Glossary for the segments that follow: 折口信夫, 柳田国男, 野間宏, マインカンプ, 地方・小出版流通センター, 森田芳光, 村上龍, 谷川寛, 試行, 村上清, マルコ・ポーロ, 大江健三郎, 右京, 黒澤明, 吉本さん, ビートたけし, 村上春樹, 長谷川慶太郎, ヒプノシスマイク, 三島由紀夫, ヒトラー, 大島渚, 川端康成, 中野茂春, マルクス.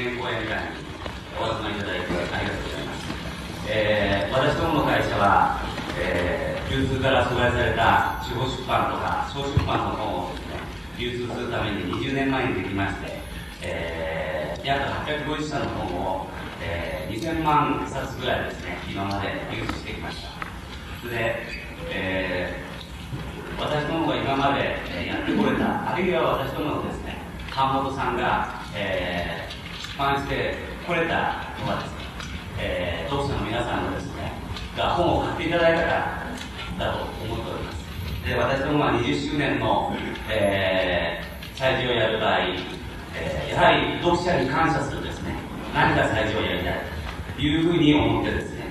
記念講演会にお集まりいただいてありがとうございます。私どもの会社は、流通から疎外された地方出版とか小出版の本をですね、流通するために20年前にできまして、約850社の本を、2000万冊ぐらいですね、今まで流通してきました。で、私どもが今までやってこれた、あるいは私どものですね、版元さんが、出版してこれたのはですね、読者の皆さんのですね、が本を買っていただいたからだと思っております。で、私どもは20周年の、祭事をやる場合、やはり読者に感謝するですね、何か祭事をやりたいというふうに思ってですね、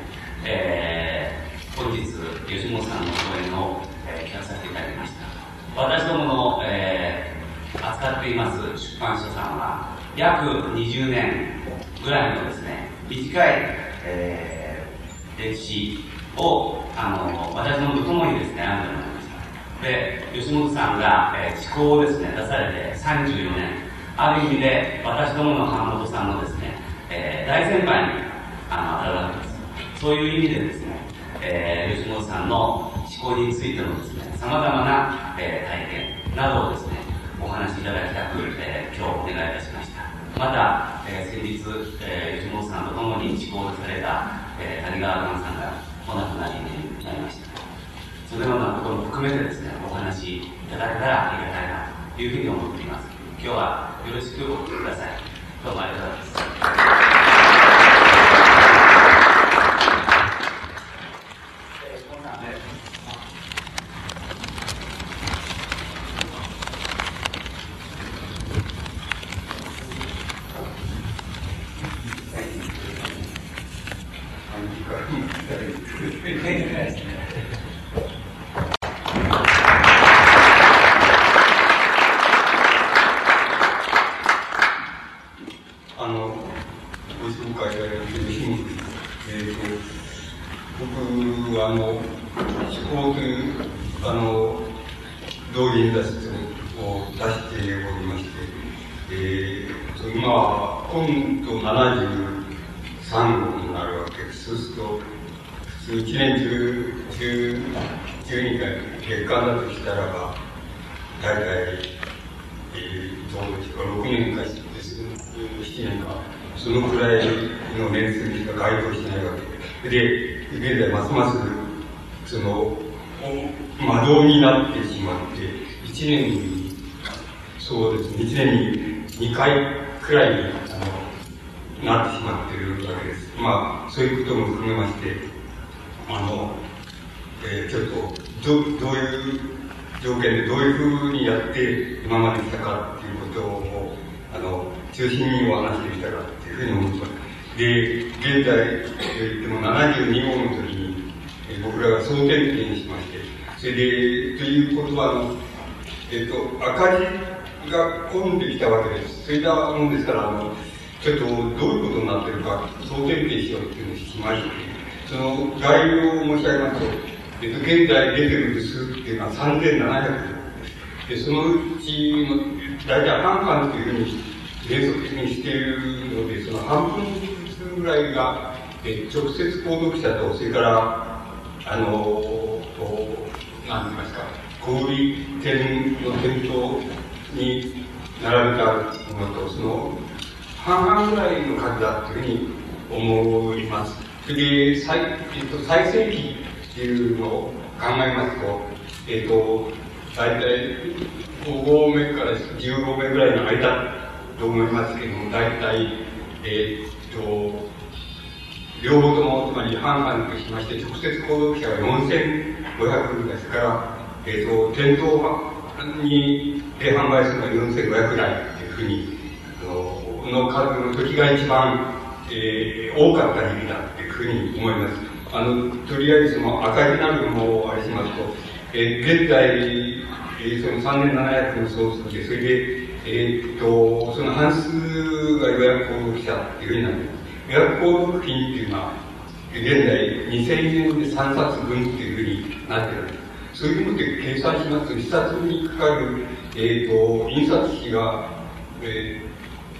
本日、吉本さんの講演を企画させていただきました。私どもの、扱っています出版社さんは、約20年ぐらいのですね、短い、歴史を私どもと共にですね、あると思いました。で、吉本さんが、思考をですね、出されて34年、ある意味で私どもの版元さんのですね、大先輩に当たるわけです。そういう意味でですね、吉本さんの思考についてのですね、さまざまな、体験などをですね、お話しいただきたく、今日お願いいたしました。また、先日、吉本さんと共に思考された、谷川寛さんがお亡くなりになりました。そのようなことも含めてですね、お話しいただけたらありがたいなというふうに思っています。今日はよろしくお聞きください。どうもありがとうございます。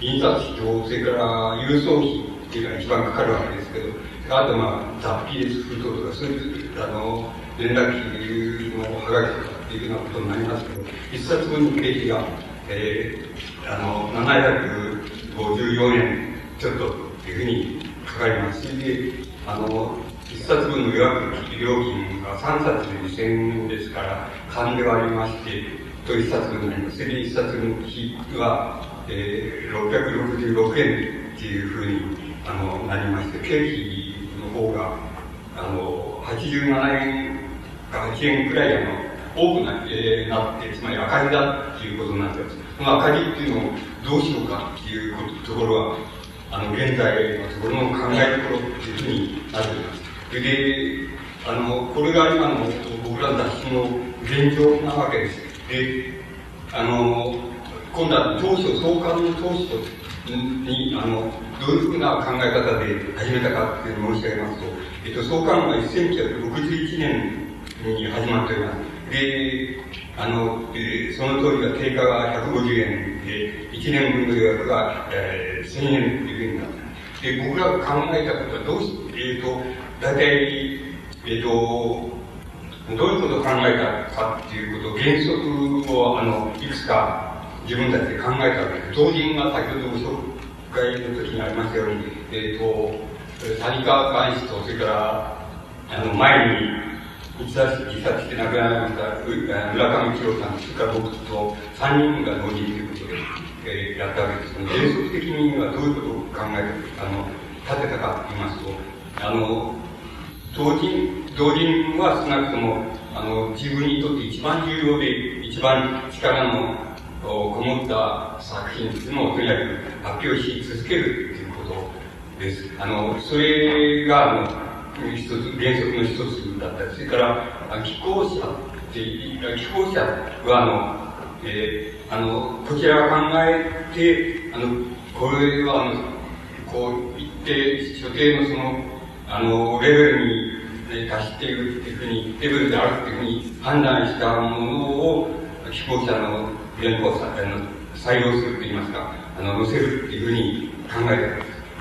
印刷費と、それから郵送費っていうのが一番かかるわけですけど、あと雑費です、封筒とかそういう連絡費のはがきとかっていうようなことになりますけど、一冊分の経費が、754円ちょっとっていうふうにかかりますし、1冊分の予約料金が3冊で2000円ですから、勘で割りまして、1冊分になります。それで1冊分の費は、666円っていうふうになりまして、経費の方が、87円か8円くらい多くなって、つまり赤字だっていうことになってます。この赤字っていうのをどうしようかっていうところは、現在のところの考えどころっていうふうになっています。それで、これが今の僕らの雑誌の現状なわけです。で、今度は当初、創刊の当初に、どういうふうな考え方で始めたかっていうのを申し上げますと、創刊は1961年に始まっております。で、その当時は定価が150円で、1年分の予約が、1000円というふうになった。で、僕らが考えたことはどうして、大体、どういうことを考えたかっていうこと、原則を、いくつか自分たちで考えたわけです。当人が先ほどご紹介の時にありましたように、谷川寛子と、それから、前に、自殺して亡くなりました村上清さん、それから僕と3人が同時にということで、やったわけですけど、原則的にはどういうことを考えて立てたかと言いますと、同人は少なくとも自分にとって一番重要で一番力のこもった作品というのをとにかく発表し続けるということです。それが原則の一つだったり、それから寄稿者っていう寄稿者はこちらが考えてこれはこう言って所定のそのレベルに達しているっていうふうにレベルであるっていうふうに判断したものを寄稿者の原稿者採用するといいますか載せるっていうふうに考え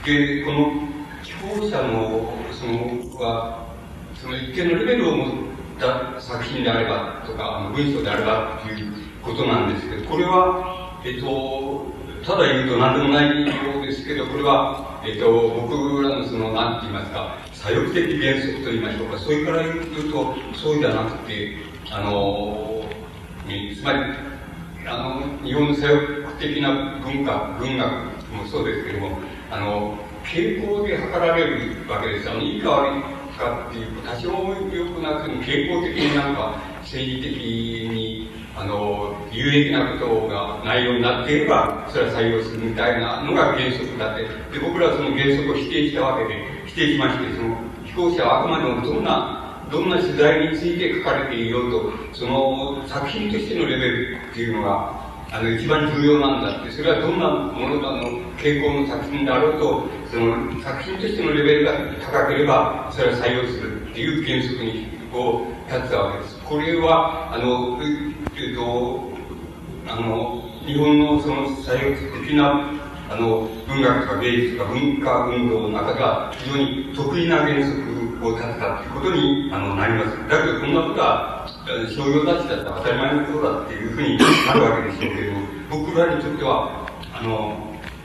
たでこの寄稿者のその一定のレベルを持った作品であればとか文章であればということなんですけど、これは、ただ言うと何でもないようですけど、これは、僕らの何て言いますか、左翼的原則と言いましょうか、それから言うとそうじゃなくて、つまり日本の左翼的な文学もそうですけども、傾向で測られるわけです。いいか悪いかっていうと、多少良くなくても傾向的になんか政治的に有益なことが内容になっていれば、それは採用するみたいなのが原則だって、で僕らはその原則を否定したわけで、否定しまして、その寄稿者はあくまでもどんな取材について書かれていようと、その作品としてのレベルっていうのが、一番重要なんだって、それはどんなものかの傾向の作品であろうと、その作品としてのレベルが高ければ、それは採用するっていう原則にこう立つわけです。これは、日本のその左翼的な文学とか芸術とか文化運動の中では非常に得意な原則を立てたってことになります。だけどこんなことは商業雑誌だったら当たり前のことだっていうふうになるわけでしょうけれども、僕らにとっては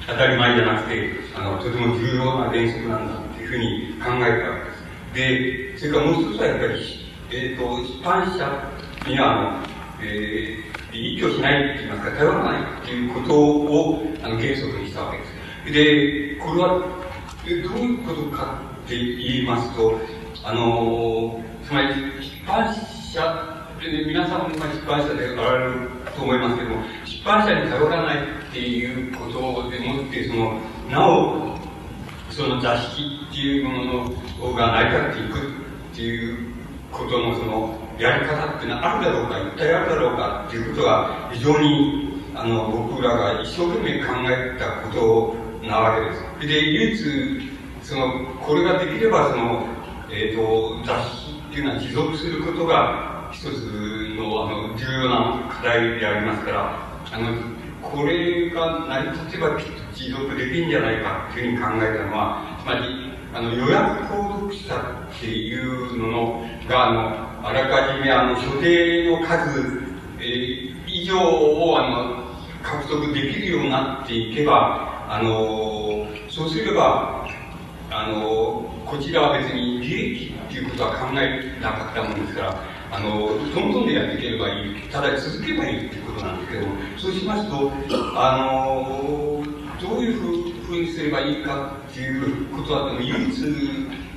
当たり前じゃなくてとても重要な原則なんだっていうふうに考えたわけです。で、それからもう一つはやっぱり出版社には依拠しないって言いますか、頼らないっていうことを原則にしたわけです。で、これはどういうことかって言いますと、つまり出版社で皆さんも出版社であられると思いますけども、出版社に頼らないっていうことでもってなおその雑誌っていうものが成り立っていくっていうことのやり方っていうのはあるだろうか、一体あるだろうかっていうことが非常に僕らが一生懸命考えたことなわけです。で、唯一これができれば雑誌っていうのは持続することが一つの重要な課題でありますから、ここれが成り立てばきっと持続できるんじゃないかっていうふうに考えたのは、つまり予約購読者っていうのがあらかじめ所定の数、以上を獲得できるようになっていけば、そうすればこちらは別に利益っていうことは考えなかったものですから、どんどんでやっていければいい、ただ続けばいいっていうことなんですけど、そうしますとどういうふうにすればいいかっていうことは唯一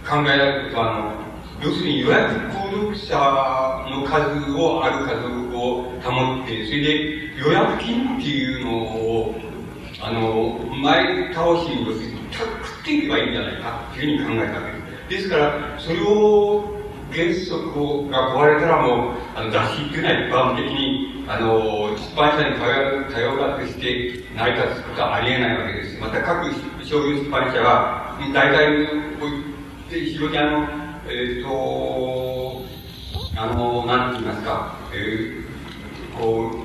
考えられることは要するに予約購読者の数を保って、それで予約金っていうのを前倒しに食っていけばいいんじゃないかっていうふうに考えたわけです。ですからそれを原則が壊れたらもう雑誌っていうのは一般的に出版社に頼らずして成り立つことはありえないわけです。また各商業出版社は大体非常になんて言いますか、こう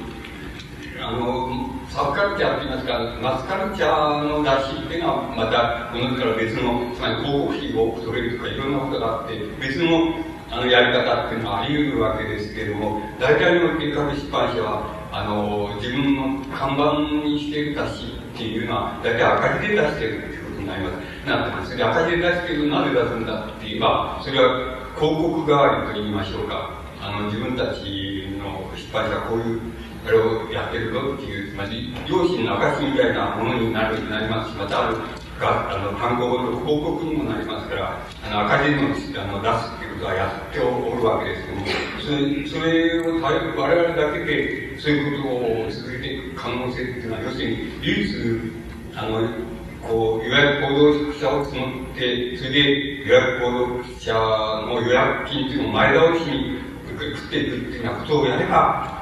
サブカルチャーといいますか、マスカルチャーの出しっていうのはまたものから別の、つまり広告費を取れるとかいろんなことがあって別のやり方っていうのはあり得るわけですけれども、大体の計画出版社は自分の看板にしてる出しっていうのは大体赤字で出してるっていうことになります。なってます。それで赤字で出してるとなぜ出すんだって言えば、それは広告代わりと言いましょうか。自分たちの出版社はこういうあれをやってるぞっていう、つまり良心の証みたいなものになりますし、また単行本の広告にもなりますから、赤字の出すっていうことはやっておるわけですけども、それを我々だけでそういうことを続けていく可能性っていうのは、要するに唯一予約購読者を募って、それで予約購読者の予約金っていうのを前倒しに食っていくっていうようなことをやれば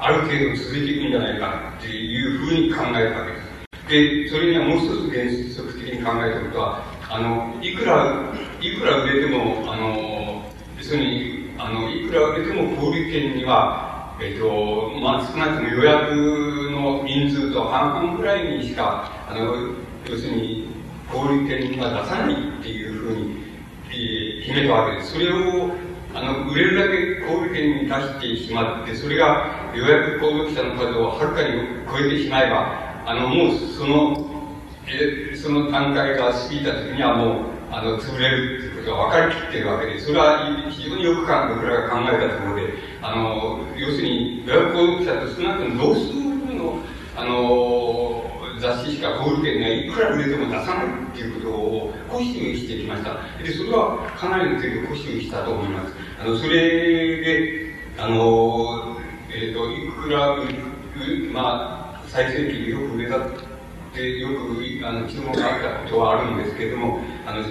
ある程度続いていくんじゃないかっていうふうに考えたわけです。でそれにはもう一つ原則的に考えたことは、いくら売れても別にいくら売れても小売店には少なくとも予約の人数と半々くらいにしか要するに小売店には出さないっていうふうに、決めたわけです。それを売れるだけ小売店に出してしまって、それが予約購読者の数をはるかに超えてしまえば、もうその段階が過ぎた時にはもう潰れるっていうことが分かりきっているわけで、それは非常によく僕らが考えたところで、要するに予約購読者と少なくとも同数の雑誌しか小売店にいくら売れても出さないっていうことを固執してきました。で、それはかなりの程度固執したと思います。それで、いくら、最盛期でよく売れたって、よく、質問があったことはあるんですけれども、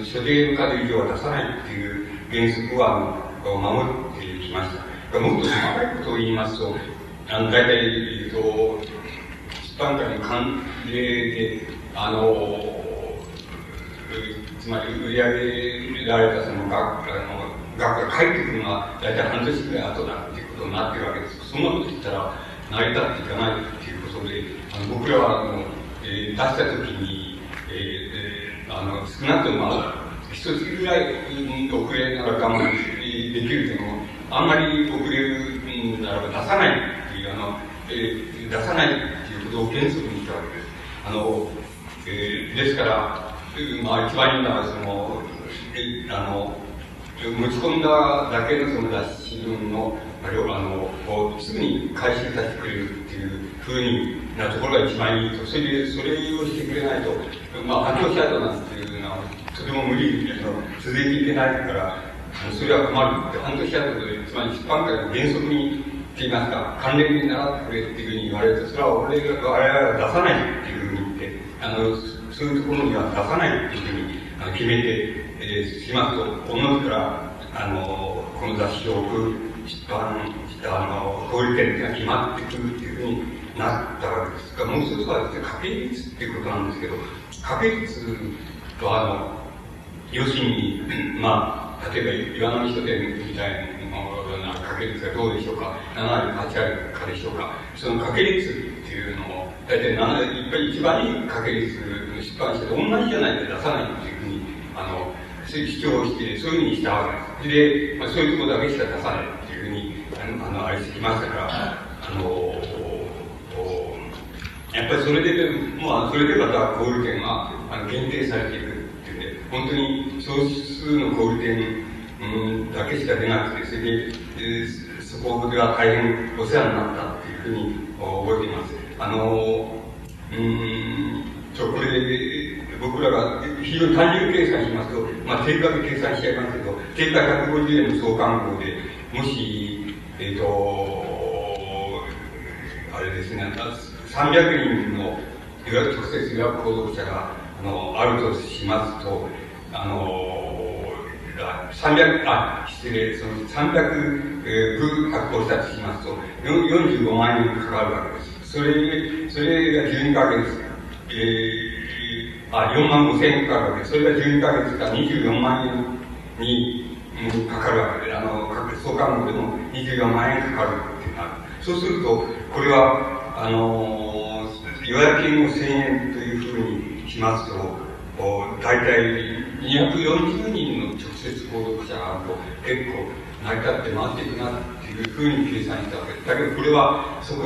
所定の数以上は出さないっていう原則は守ってきました。もっと細かいことを言いますと、大体、出版界の関係で、つまり売り上げられたその額が返ってくるのは大体半年くらい後だっていうことになってるわけです。そんなこと言ったら成り立っていかないっていうことで、僕らは出したときに、少なくとも一月ぐらい遅れなら我慢できるけども、あんまり遅れるならば出さないっていう出さないっていうことを原則にしたわけです。ですから。一番いいのは持ち込んだだけのその雑誌分の量がすぐに回収させてくれるっていう風なところが一番いいと。それでそれをしてくれないと半年後なんていうのはとても無理で続いていけないからそれは困るって、半年後でつまり出版界の原則にって言いますか関連に習ってくれっていう風に言われると、それは俺が我々は出さないっていう風に言ってそういうところには出さないっていうふうに決めて、しますと、おのずからこの雑誌を置く出版した小売店が決まってくるっていうふうになったわけですが、もう一つはですね、掛け率っていうことなんですけど、掛け率は要するに例えば岩波書店みたいな掛け率がどうでしょうか、7割8割かでしょうか、その掛け率っていうのを大体一番に掛け率出版社で同じじゃないと出さないというふうに主張して、そういうふうにしたわけです。で、まあ、そういうところだけしか出さないっていうふうにあれしてきましたから、やっぱりそれで、まあ、それでまた小売店は限定されていくっていうんで、本当に少数の小売店だけしか出なくて、それで、そこでは大変お世話になったっていうふうに覚えています。これ、僕らが非常に単純計算しますと、まあ、定価で計算しちゃいますけど、定価150円の創刊号で、もし、あれですね、300人の、いわゆる直接予約購読者があるとしますと、300部発行したとしますと、45万円かかるわけです。それが12ヶ月、4万5千円かかるわけです。それが12ヶ月から24万円にかかるわけで、創刊号でも24万円かかるってなる。そうすると、これは、予約金を1000円というふうにしますと、大体240人の直接購読者があると結構成り立って回っていくなっていうふうに計算したわけです。だけどこれはそこ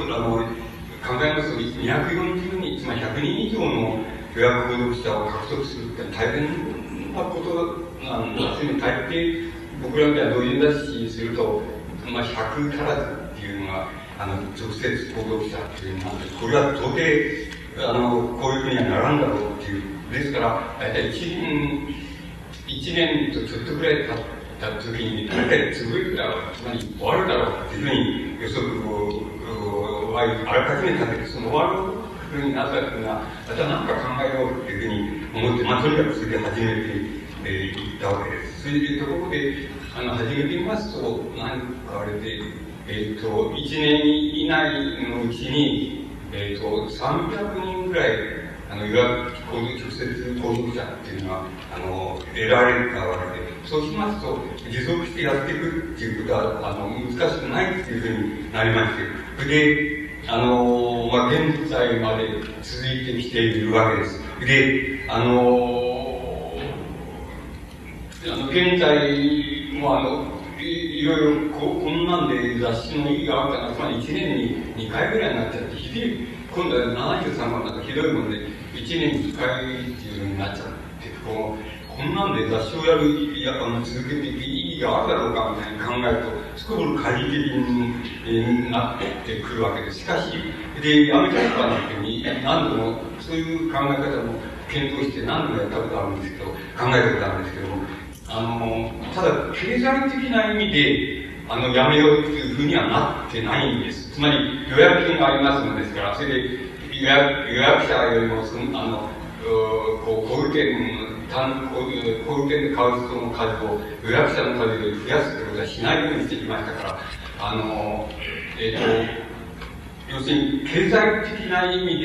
考えますと240人、つまり100人以上の予約購読者を獲得するって大変なことなんですね。大抵僕らでは同時出しすると、まあ、100足らずっていうのが直接購読者っていうのなんです。これは到底こういうふうにはならんだろうっていう。ですから、大体1年とちょっとぐらい経った時に、大体潰れるだろう、つまり終わるだろうっていうふうに予測をあらかじめ立てて、その終わるふうになったっていうのは、また何か考えようっていうふうに思って、まあ、とにかくそれで始めていったわけです。そういうところで始めてみますと、何かあれで、1年以内のうちに、300人ぐらい、予約直接購読者っていうのは得られたわけで、そうしますと持続してやっていくっていうことは難しくないっていうふうになりまして、それでまあ、現在まで続いてきているわけです。で現在もいろいろこんなんで雑誌の意義があったら、つまり1年に2回ぐらいになっちゃって、ひどい、今度は73番なんかひどいもんで、1年に1回っていうのになっちゃって、こんなんで雑誌を続けていく意義があるだろうかみたいに考えると、すごく懐疑的になってくるわけです。しかし、やめたいとかなってに、何度もそういう考え方も検討して何度もやったことあるんですけど、考えたことあるんですけど、ただ経済的な意味でやめようというふうにはなってないんです。つまり予約金がありますのですから、それで予約者よりも小売店で買う人の数を予約者の数より増やすということはしないようにしてきましたから、要するに経済的な意味で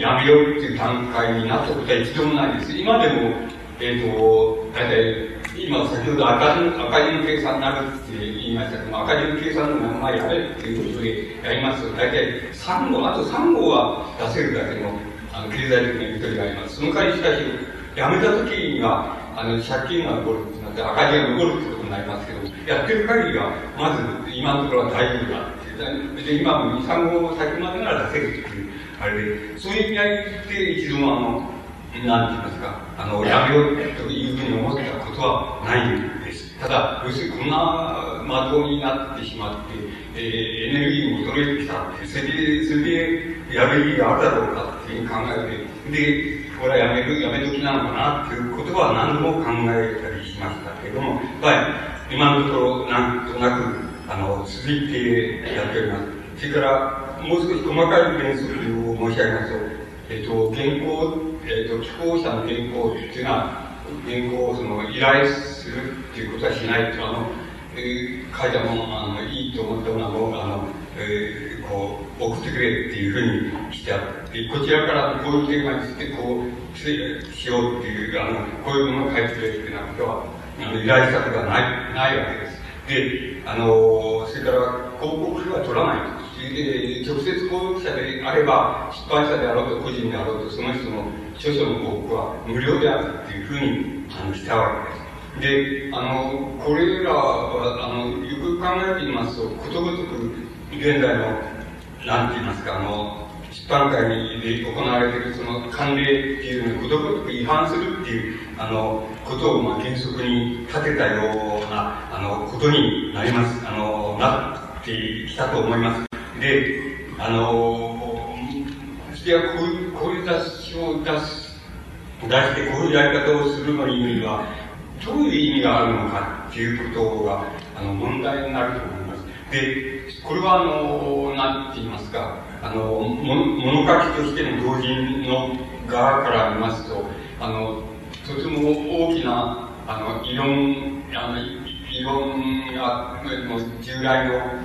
やめようという段階になったことは一度もないです。今でも大体、今、先ほど赤字の計算になるって言いましたけども、赤字の計算のままやれっていうことでやりますと、大体3号、あと3号は出せるだけの経済的なゆとりがあります。その代わりしかし、やめた時には、借金が残るってなって、赤字が残るってことになりますけども、やってる限りは、まず今のところは大丈夫だって。で、今も2、3号先までなら出せるっていう、あれで、そういう意味合いで一度もなんて言いますか、やめようというふうに思ったことはないんです。ただ、要するにこんな魔導になってしまって、エネルギーを求めてきたって、それでやる意義があるだろうかっていうふうに考えて、で、これはやめときなのかなっていうことは何度も考えたりしましたけども、はい、今のところなんとなく、続いてやっております。それから、もう少し細かい原則を申し上げますと、寄稿者の原稿っていうのは、原稿を依頼するっていうことはしないと、書いたもの、いいと思ったものを、送ってくれっていうふうにしてあって、こちらからこういうテーマにして、こうしようっていう、こういうものを書いてくれっていうようなことは、依頼したことはないわけです。で、それから、広告費は取らないと。直接公読者であれば、出版社であろうと個人であろうと、その人の著書の広告は無料であるっていうふうにしたわけです。で、これらは、よく考えてみますと、ことごとく、現在の、なんて言いますか、出版界で行われている、その、慣例っていうのに、ことごとく違反するっていう、ことを、原則に立てたような、ことになります。なってきたと思います。で、いや、こういう雑誌を出して、こういうやり方をするのには、どういう意味があるのかっていうことが問題になると思います。で、これはなんて言いますか、物書きとしての同人の側から見ますと、とても大きな異論が従来の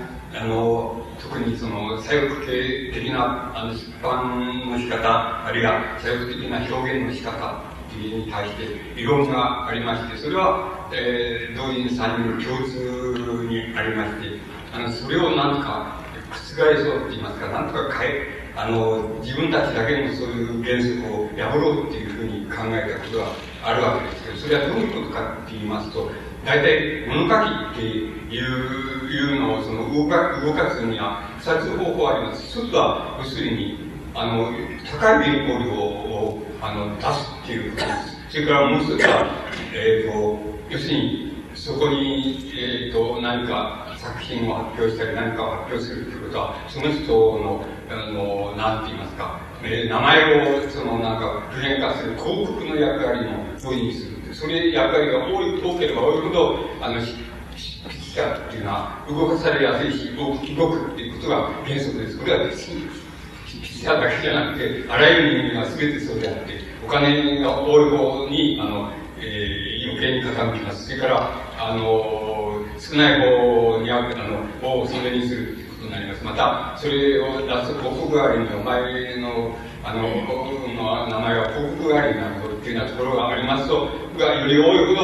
特にその左翼系的な出版の仕方、あるいは左翼的な表現の仕方に対して異論がありまして、それは、同人3人の共通にありまして、それをなんとか覆そうと言いますか、なんとか変え、自分たちだけのそういう原則を破ろうっていうふうに考えたことがあるわけですけど、それはどういうことかって言いますと、大体物書きっていうのをその動かすには2つ方法あります。1つは要するに高い原稿量を出すっていうことです。それからもう一つは、要するにそこに、何か作品を発表したり何かを発表するっていうことは、その人の何て言いますか、名前をそのなんか具現化する広告の役割も同時にするって、それ役割が多ければ多いほど筆者っていうのは動かされやすいし、動くっていうことが原則です。これはですね、記者だけじゃなくて、あらゆる人間が全てそうであって、お金が多い方に、余計に傾きます。それから、少ない方にをそれにするということになります。また、それを出す広告代わりに、お前の、名前は広告代わりになるというようなところがありますと、がより多いほど、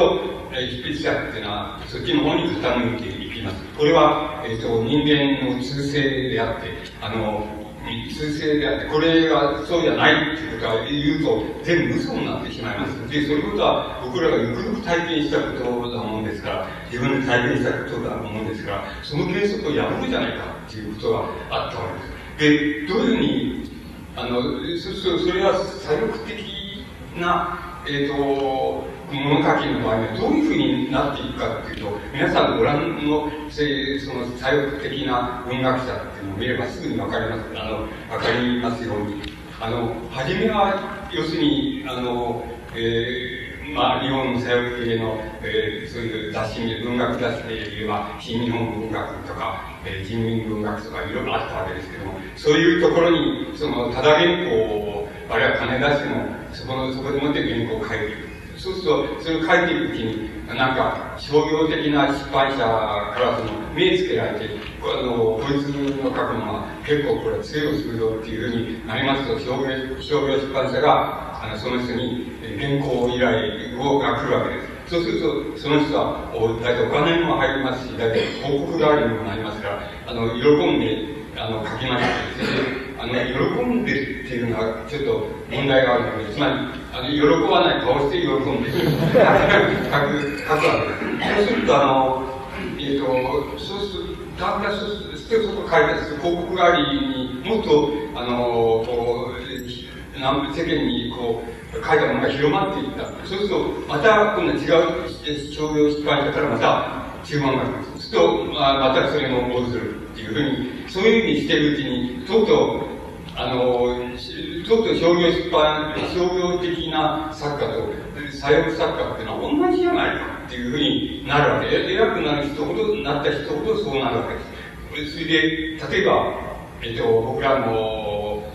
筆者っていうのは、そっちの方に傾いていきます。これは、人間の通性であって、通性であって、これがそうじゃないっていうことを言うと、全部嘘になってしまいます。で、そういうことは、僕らがよくよく体験したことだもんですから、自分で体験したことだもんですから、その原則を破るじゃないかっていうことがあったわけです。で、どういうふうに、それは左翼的な、物書きの場合にはどういうふうになっていくかっていうと、皆さんご覧のその左翼的な文学者っていうのを見ればすぐにわかりますように、初めは要するに日本の左翼系の、そういう雑誌、文学雑誌で言えば新日本文学とか、人民文学とかいろいろあったわけですけども、そういうところにそのただ原稿をあるいは金出してもそこでもって原稿を書いていく。そうすると、それを書いていくうちに、なんか、商業的な出版社から目つけられて、こいつの書くのは結構これ通用するよっていうふうになりますと、商業出版社が、その人に原稿依頼が来るわけです。そうすると、その人は、大体お金にも入りますし、大体広告代わりにもなりますから、喜んで、書きました。喜んでるっていうのはちょっと問題があるので、つまり、喜ばない顔して喜んでる。書くわけです。そうすると、そうすると、だんだんそこを書いたりする広告代わりにもっと、世間にこう、書いたものが広まっていった。そうすると、また今度は違う商業出版社からまた注文が来ます。そうすると、またそれも応募するっていうふうに、そういうふうにしているうちに、とうとう商業的な作家と左翼作家っていうのは同じじゃないかっていうふうになるわけで、偉くなる人ほど、なった人ほどそうなるわけです。それで、例えば、僕らの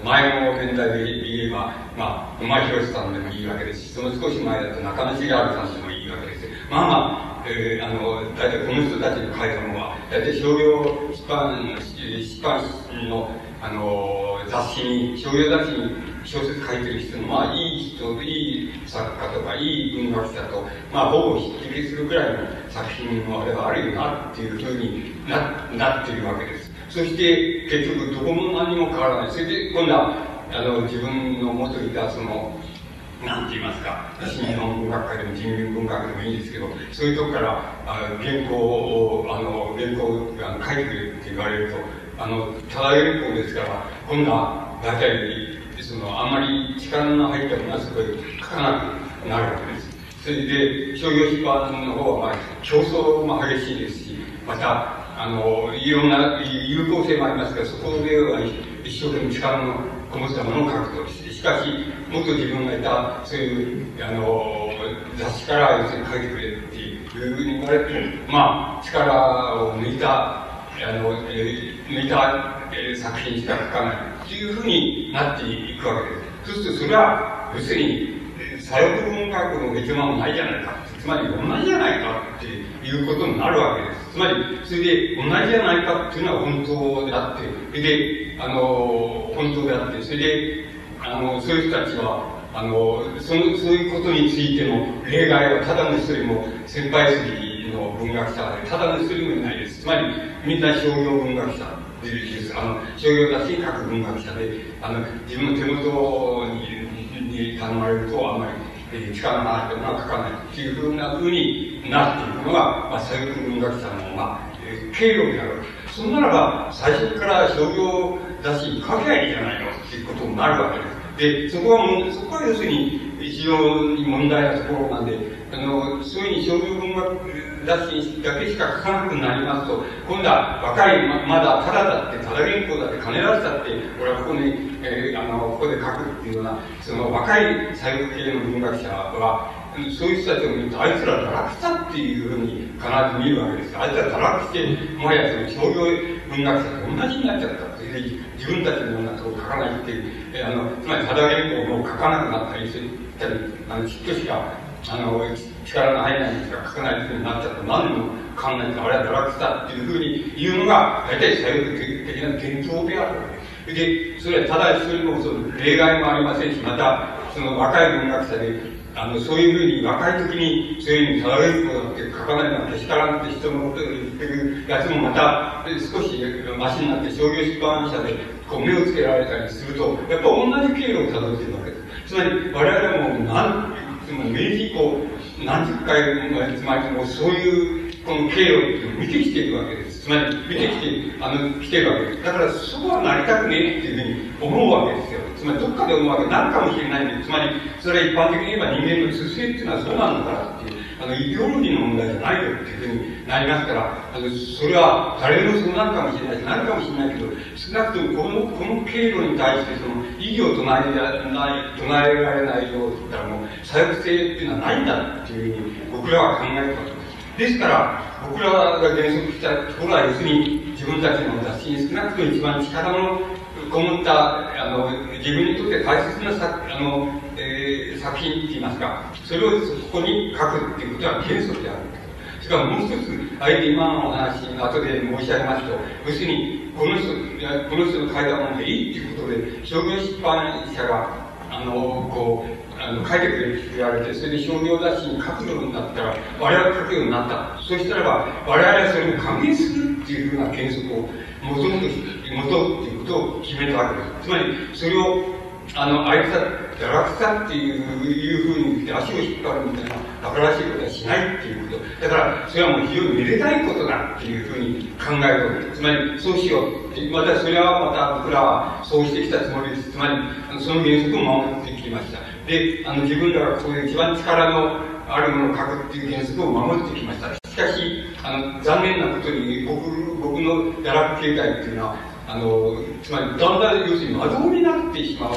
前の年代で言えば、野間宏さんでもいいわけですし、その少し前だと中野茂春さんでもいいわけです。大体この人たちが書いたものは、大体商業出版の雑誌に、商業雑誌に小説書いてる人の、いい作家とか、いい文学者と、ほぼ匹敵するくらいの作品もあればあるよな、っていうふうになっているわけです。そして結局どこも何も変わらない。それで今度は自分の元いたそのなんて言いますか、新日本文学界でも人民文学でもいいですけど、そういうとこから原稿を書いてくれって言われると、ただ原稿ですから今度は大体あんまり力の入ったものはそこで書かなくなるわけです。それで商業出版の方は競争も激しいですし、またいろんな有効性もありますから、そこでは一生懸命力のこもったものを書くとして、しかしもっと自分がいたそういう雑誌から要するに書いてくれっていうふうに言われても、まあ力を抜いた作品しか書かないというふうになっていくわけです。そうするとそれは要するに左翼文学のヘチマもないじゃないか、つまり同じじゃないかっていうことになるわけです。つまりそれで同じじゃないかっていうのは本当であって、それで本当であって、それでそういう人たちはそういうことについての例外はただの一人も先輩筋の文学者でただの一人もいないです。つまりみんな商業文学者です。商業雑誌に書く文学者で自分の手元に頼まれるとあんまり力のあるものは書かないっていうふうになっていくのが、まあ、左翼文学者の、まあ、経路になるわけ。そんならば最初から商業雑誌に書けばいいじゃないのっていうことになるわけです。で、そこは要するに非常に問題なところなんで、そういうふうに商業文学雑誌だけしか書かなくなりますと、今度は若い、まだただだって、ただ原稿だって、金出したって、俺はここで書くっていうような、その若い左翼系の文学者は、そういう人たちを見ると、あいつら堕落したっていうふうに必ず見るわけです。あいつら堕落して、もはやその商業文学者と同じになっちゃった。自分たちのようなことを書かないっていう、つまりただ原稿を書かなくなったりする、きっとしか力の入らないんですが書かないというふうになっちゃった、何も考えてあれは堕落したっていうふうに言うのが大体左翼的な伝統であるわけで、それはただ一人もその例外もありませんし、またその若い文学者でそういうふうに若い時にそういうふうにただ原稿って書かないのはけしからんって人のことを言ってるやつもまた少しマシになって商業出版社でこう目をつけられたりすると、やっぱ同じ経路をたどっているわけです。つまり我々も明治以降何十回もつまりもうそういうこの経路っていうのを見てきているわけです。つまり見てきているわけです。だからそこはなりたくねえっていうふうに思うわけですよ。つまりどっかで思うわけなるかもしれないけど、つまりそれは一般的に言えば人間の通性っていうのはそうなんだからっていうイデオロギーの問題じゃないよっていうふうになりますから、それは誰でもそうなるかもしれないしなるかもしれないけど、少なくともこの経路に対してその異議を唱えられないようだったらもう左翼性っていうのはないんだっていうふうに僕らは考えてます。ですから僕らが原則したところは要するに自分たちの雑誌に少なくとも一番力のこもった自分にとって大切な作品って言いますか、それをここに書くっていうことは原則であるんです。しかももう一つ今のお話の後で申し上げますと、要するにこの人の書いたものでいいっていうことで商業出版社が書いてくれって言われて、それで商業雑誌に書くようになったら我々が書くようになった、そしたらば我々はそれを還元するっていうような原則を持とうっていうことを決めたわけです。つまりそれをあいつは堕落したっていうふうに言って足を引っ張るみたいなバカらしいことはしないっていうこと、だからそれはもう非常にめでたいことだっていうふうに考えるわけです。つまりそうしようって、またそれはまた僕らはそうしてきたつもりです。つまりその原則を守ってきました。で自分らがここで一番力のあるものを書くっていう原則を守ってきました。しかし残念なことに僕の堕落形態っていうのはつまりだんだん要するに魔道になってしまう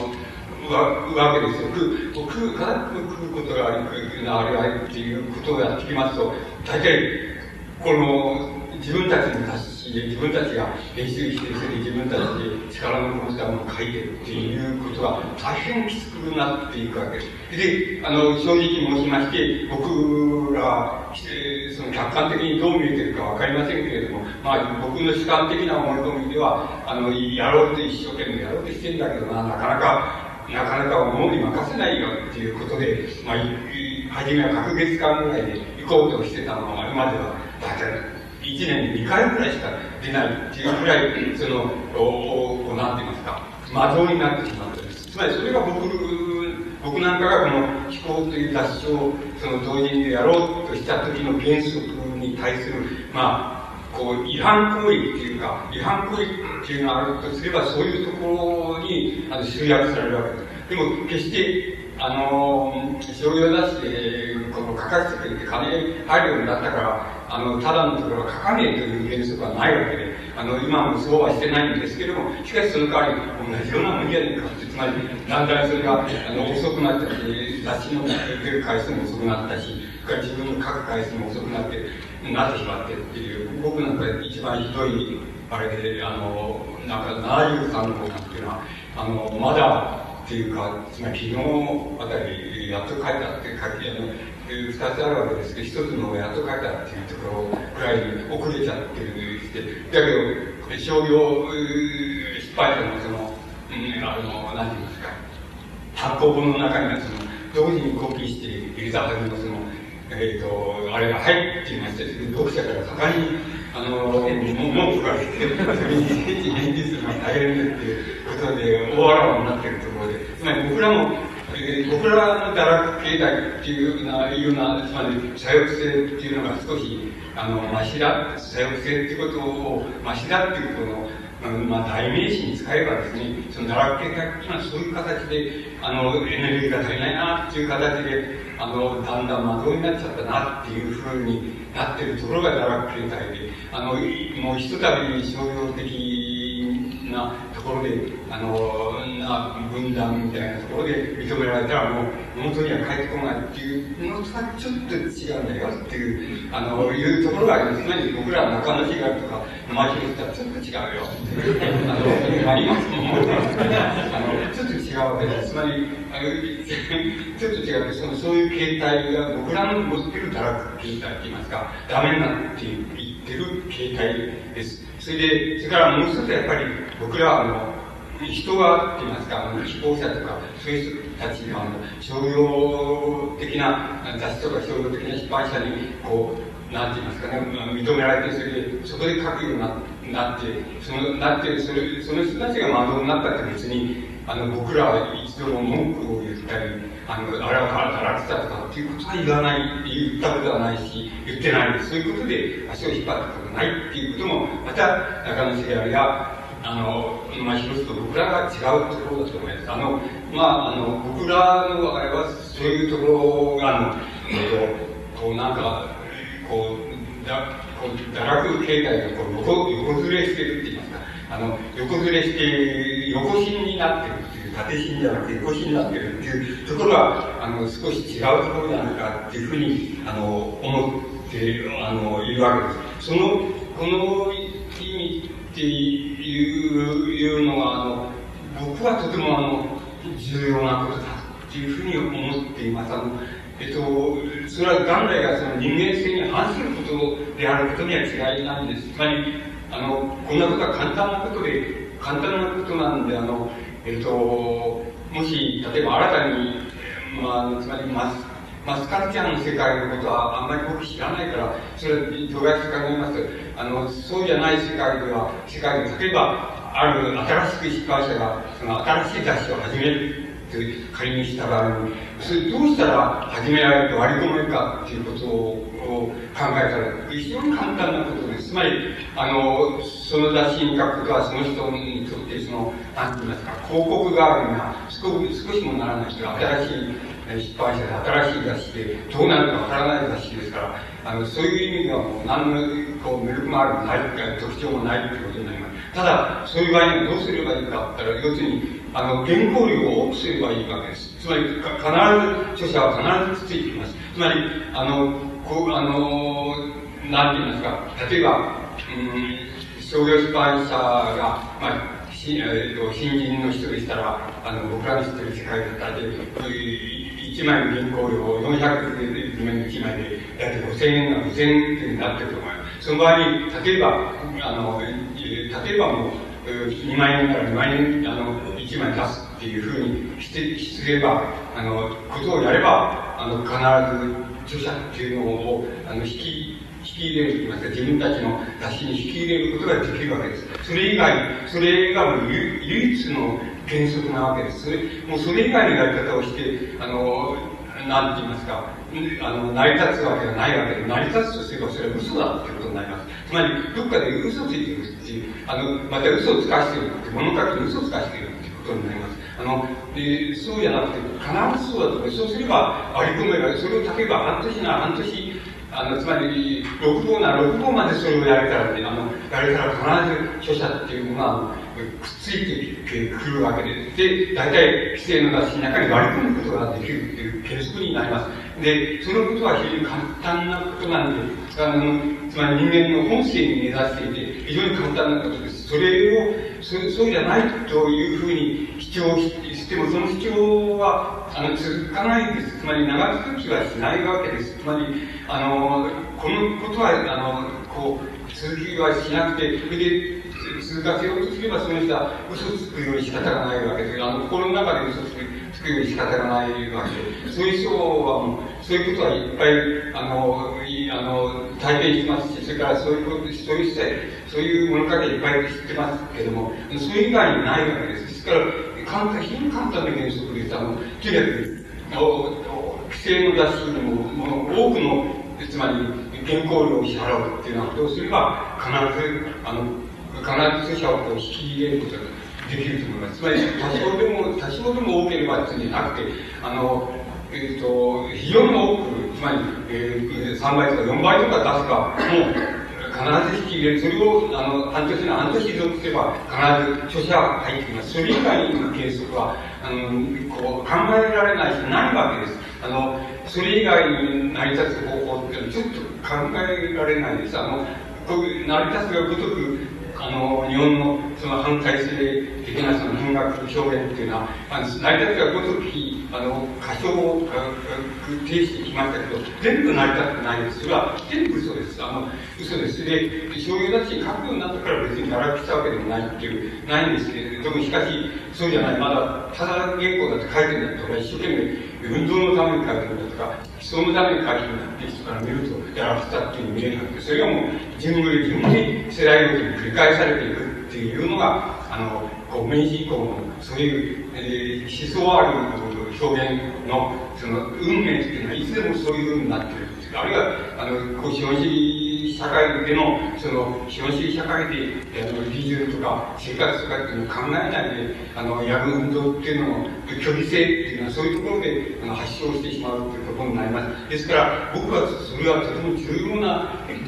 わけですよ。食うことがあるなあれがっていうことをやってきますと、大体この自分たちの雑誌で自分たちが練習してそれで自分たちで力のこもったものを書いてるっていうことが大変きつくなっていくわけです。で正直申しまして僕らその客観的にどう見えてるかわかりませんけれども、まあ僕の主観的な思い込みではやろうと一生懸命やろうとしてんだけどなかなか思うに任せないよっていうことで、まあ、初めは隔月間ぐらいで行こうとしてたのが今ではだいたい1年で2回ぐらいしか出ないっていうぐらい、その、なんて言いますか、魔像になってしまうんです。つまりそれが僕なんかがこの気候という雑誌をその同時にやろうとした時の原則に対する、まあ、こう、違反行為っていうか、違反行為っていうのがあるとすれば、そういうところに集約されるわけです。でも、決して、商業雑誌でこの書かせてくれて金入るようになったから、ただのところは書かねえという原則はないわけで、今もそうはしてないんですけれども、しかしその代わり同じようなもんやねんかって、つまり、だんだんそれが遅くなっちゃって、雑誌の出る回数も遅くなったし、それから自分の書く回数も遅くなってしまってっていう、僕なんか一番ひどい、あれで、なんか73の号なんていうのは、まだ、っていうか、つまり昨日あたりやっと書いたって2つあるわけですけど、1つのやっと書いたっていうところぐらいに遅れちゃってるして、だけど商業失敗者のその、何て言うんですか、単行本の中にはその同時にコピーしているはずのそのあれが入っていましたし、読者から盛んに文句が出て、それに返事するのが大変だっていうことで大笑いになっているところで、つまり僕らの堕落経済っていうような、つまり左翼性っていうのが少しマシだ、左翼性っていうことをマシだっていうことのまあ、代名詞に使えばですね、その堕落経済っていうのはそういう形で、エネルギーが足りないなっていう形で、だんだん魔像になっちゃったなっていうふうになってるところが堕落経済で、もうひとたび商業的なところで、分断みたいなところで認められたらもう元には帰ってこないっていうのとはちょっと違うんだよっていう、いうところがあります。つまり僕らは中野被害とかマジでしたらちょっと違うよってありますもんちょっと違うわけです。つまりちょっと違う、そういう形態が僕らの持っている堕落形態っていいますか、ダメになって言ってる形態です。それからもう一つやっぱり僕らは人はって言いますか、非行者とか、そういう人たちが商業的な雑誌とか商業的な出版社にこう、なんて言いますかね、認められて、それでそこで書くようになって、その人たちが魔像になったって別に、僕らは一度も文句を言ったり、あれは堕落したとかっていうことは言わない、言ったことはないし、言ってない、そういうことで足を引っ張ったことがないっていうことも、また中野茂が一つと僕らが違うところだと思います。僕らの場合はそういうところがこうなんか堕落形態が横ずれしてるって言いますか、横ずれして横芯になってるっていう、縦芯じゃなくて横芯になってるっていうところが少し違うところなのかっていうふうに思っているわけです。この意味っていうのは僕はとても重要なことだっていうふうに思っています。それは元来がその人間性に反することであることには違いないんです。つまりこんなことは簡単なことなんで、もし例えば新たに、つまりマスカルチャーの世界のことはあんまり僕知らないから、それは除外して考えます。そうじゃない世界で例えば、ある新しく出版社が、その新しい雑誌を始めると仮にした場合に、それどうしたら始められると割り込めるかっていうことを考えたら、非常に簡単なことです。つまり、その雑誌に書くことはその人にとって、なんて言いますか、広告があるような、少しもならない人が新しい、失敗した新しい雑誌でどうなるかわからない雑誌ですから、そういう意味ではもう何のこうメルクマークもない、特徴もないということになります。ただ、そういう場合にはどうすればいいかって言ったら、要するに、原稿料を多くすればいいわけです。つまり、必ず、著者は必ずついています。つまり、なんて言いますか、例えば、商業出版社が、新人の人でしたら、僕らの知ってる世界だったら、1枚の銀行料を400円で1枚でだって5000円が5000円になってると思います。その場合に例えばもう2万円から2万円1枚出すっていうふうにすればことをやれば必ず著者っていうのを引き引き入れると言いますか、自分たちの雑誌に引き入れることができるわけです。それ以外、それがもう唯一の原則なわけです。もうそれ以外のやり方をして、なんて言いますか、成り立つわけがないわけで、成り立つとすればそれは嘘だってことになります。つまり、どっかで嘘ついているし、また嘘をつかしているって、物書きに嘘をつかしているってことになります。そうじゃなくて、必ずそうだとか、そうすれば、あり込めば、それを例えば半年な半年、つまり、6号な6号までそれをやれたらね、やれたら必ず著者っていうのがくっついてくるわけで、大体、規制の雑誌の中に割り込むことができるっていう原則になります。で、そのことは非常に簡単なことなんです。つまり人間の本性に根ざしていて、非常に簡単なことです。それを、そうじゃないというふうに主張しても、その主張は続かないんです。つまり長続きはしないわけです。つまり、このことは、続きはしなくて、それで続かせようとすれば、その人は嘘つくように仕方がないわけです。心の中で嘘つくように仕方がないわけです。そういう人はもう、そういうことはいっぱい、体験してますし、それからそういうこと、そういう人は、そういう物書きいっぱい知ってますけども、それ以外にないわけです。ですから、非常に簡単な原則です。とにかく、規制の雑誌にも多くの、つまり原稿料を支払うっていうようなことをすれば、必ず著者を引き入れることができると思います。つまり、多少でも多ければっていうんじゃなくて、非常に多く、つまり、3倍とか4倍とか出すか、もう、必ず引き入れる。それを、半年以上すれば、必ず著者が入ってきます。それ以外の原則は、考えられないし、ないわけです。それ以外に成り立つ方法ってちょっと考えられないです。成り立つがごとく、日本のその反体制的なその文学表現っていうのは、成り立つがごとき、過小を提示してきましたけど、全部成り立ってないです。それは全部嘘です。嘘です。で、醤油だし、書くようになったから別に堕落したわけでもないっていう、ないんですけれども、しかし、そうじゃない、まだ、ただ原稿だって書いてるんだとか、一生懸命運動のために書いてるんだとか、思想のために書いてるんだっていう人から見ると、堕落したっていうの見えなくて、それがもう、順繰り世代ごとに繰り返されていくっていうのが、明治以降の、そういう、思想ある表現の、その、運命っていうのは、いつでもそういう風になってるんです。あるいは、資本主義社会での、その、資本主義社会で、技術とか生活とかっていうのを考えないで、やる運動っていうのを、虚偽性っていうのは、そういうところで、発症してしまうということになります。ですから、僕は、それはとても重要な、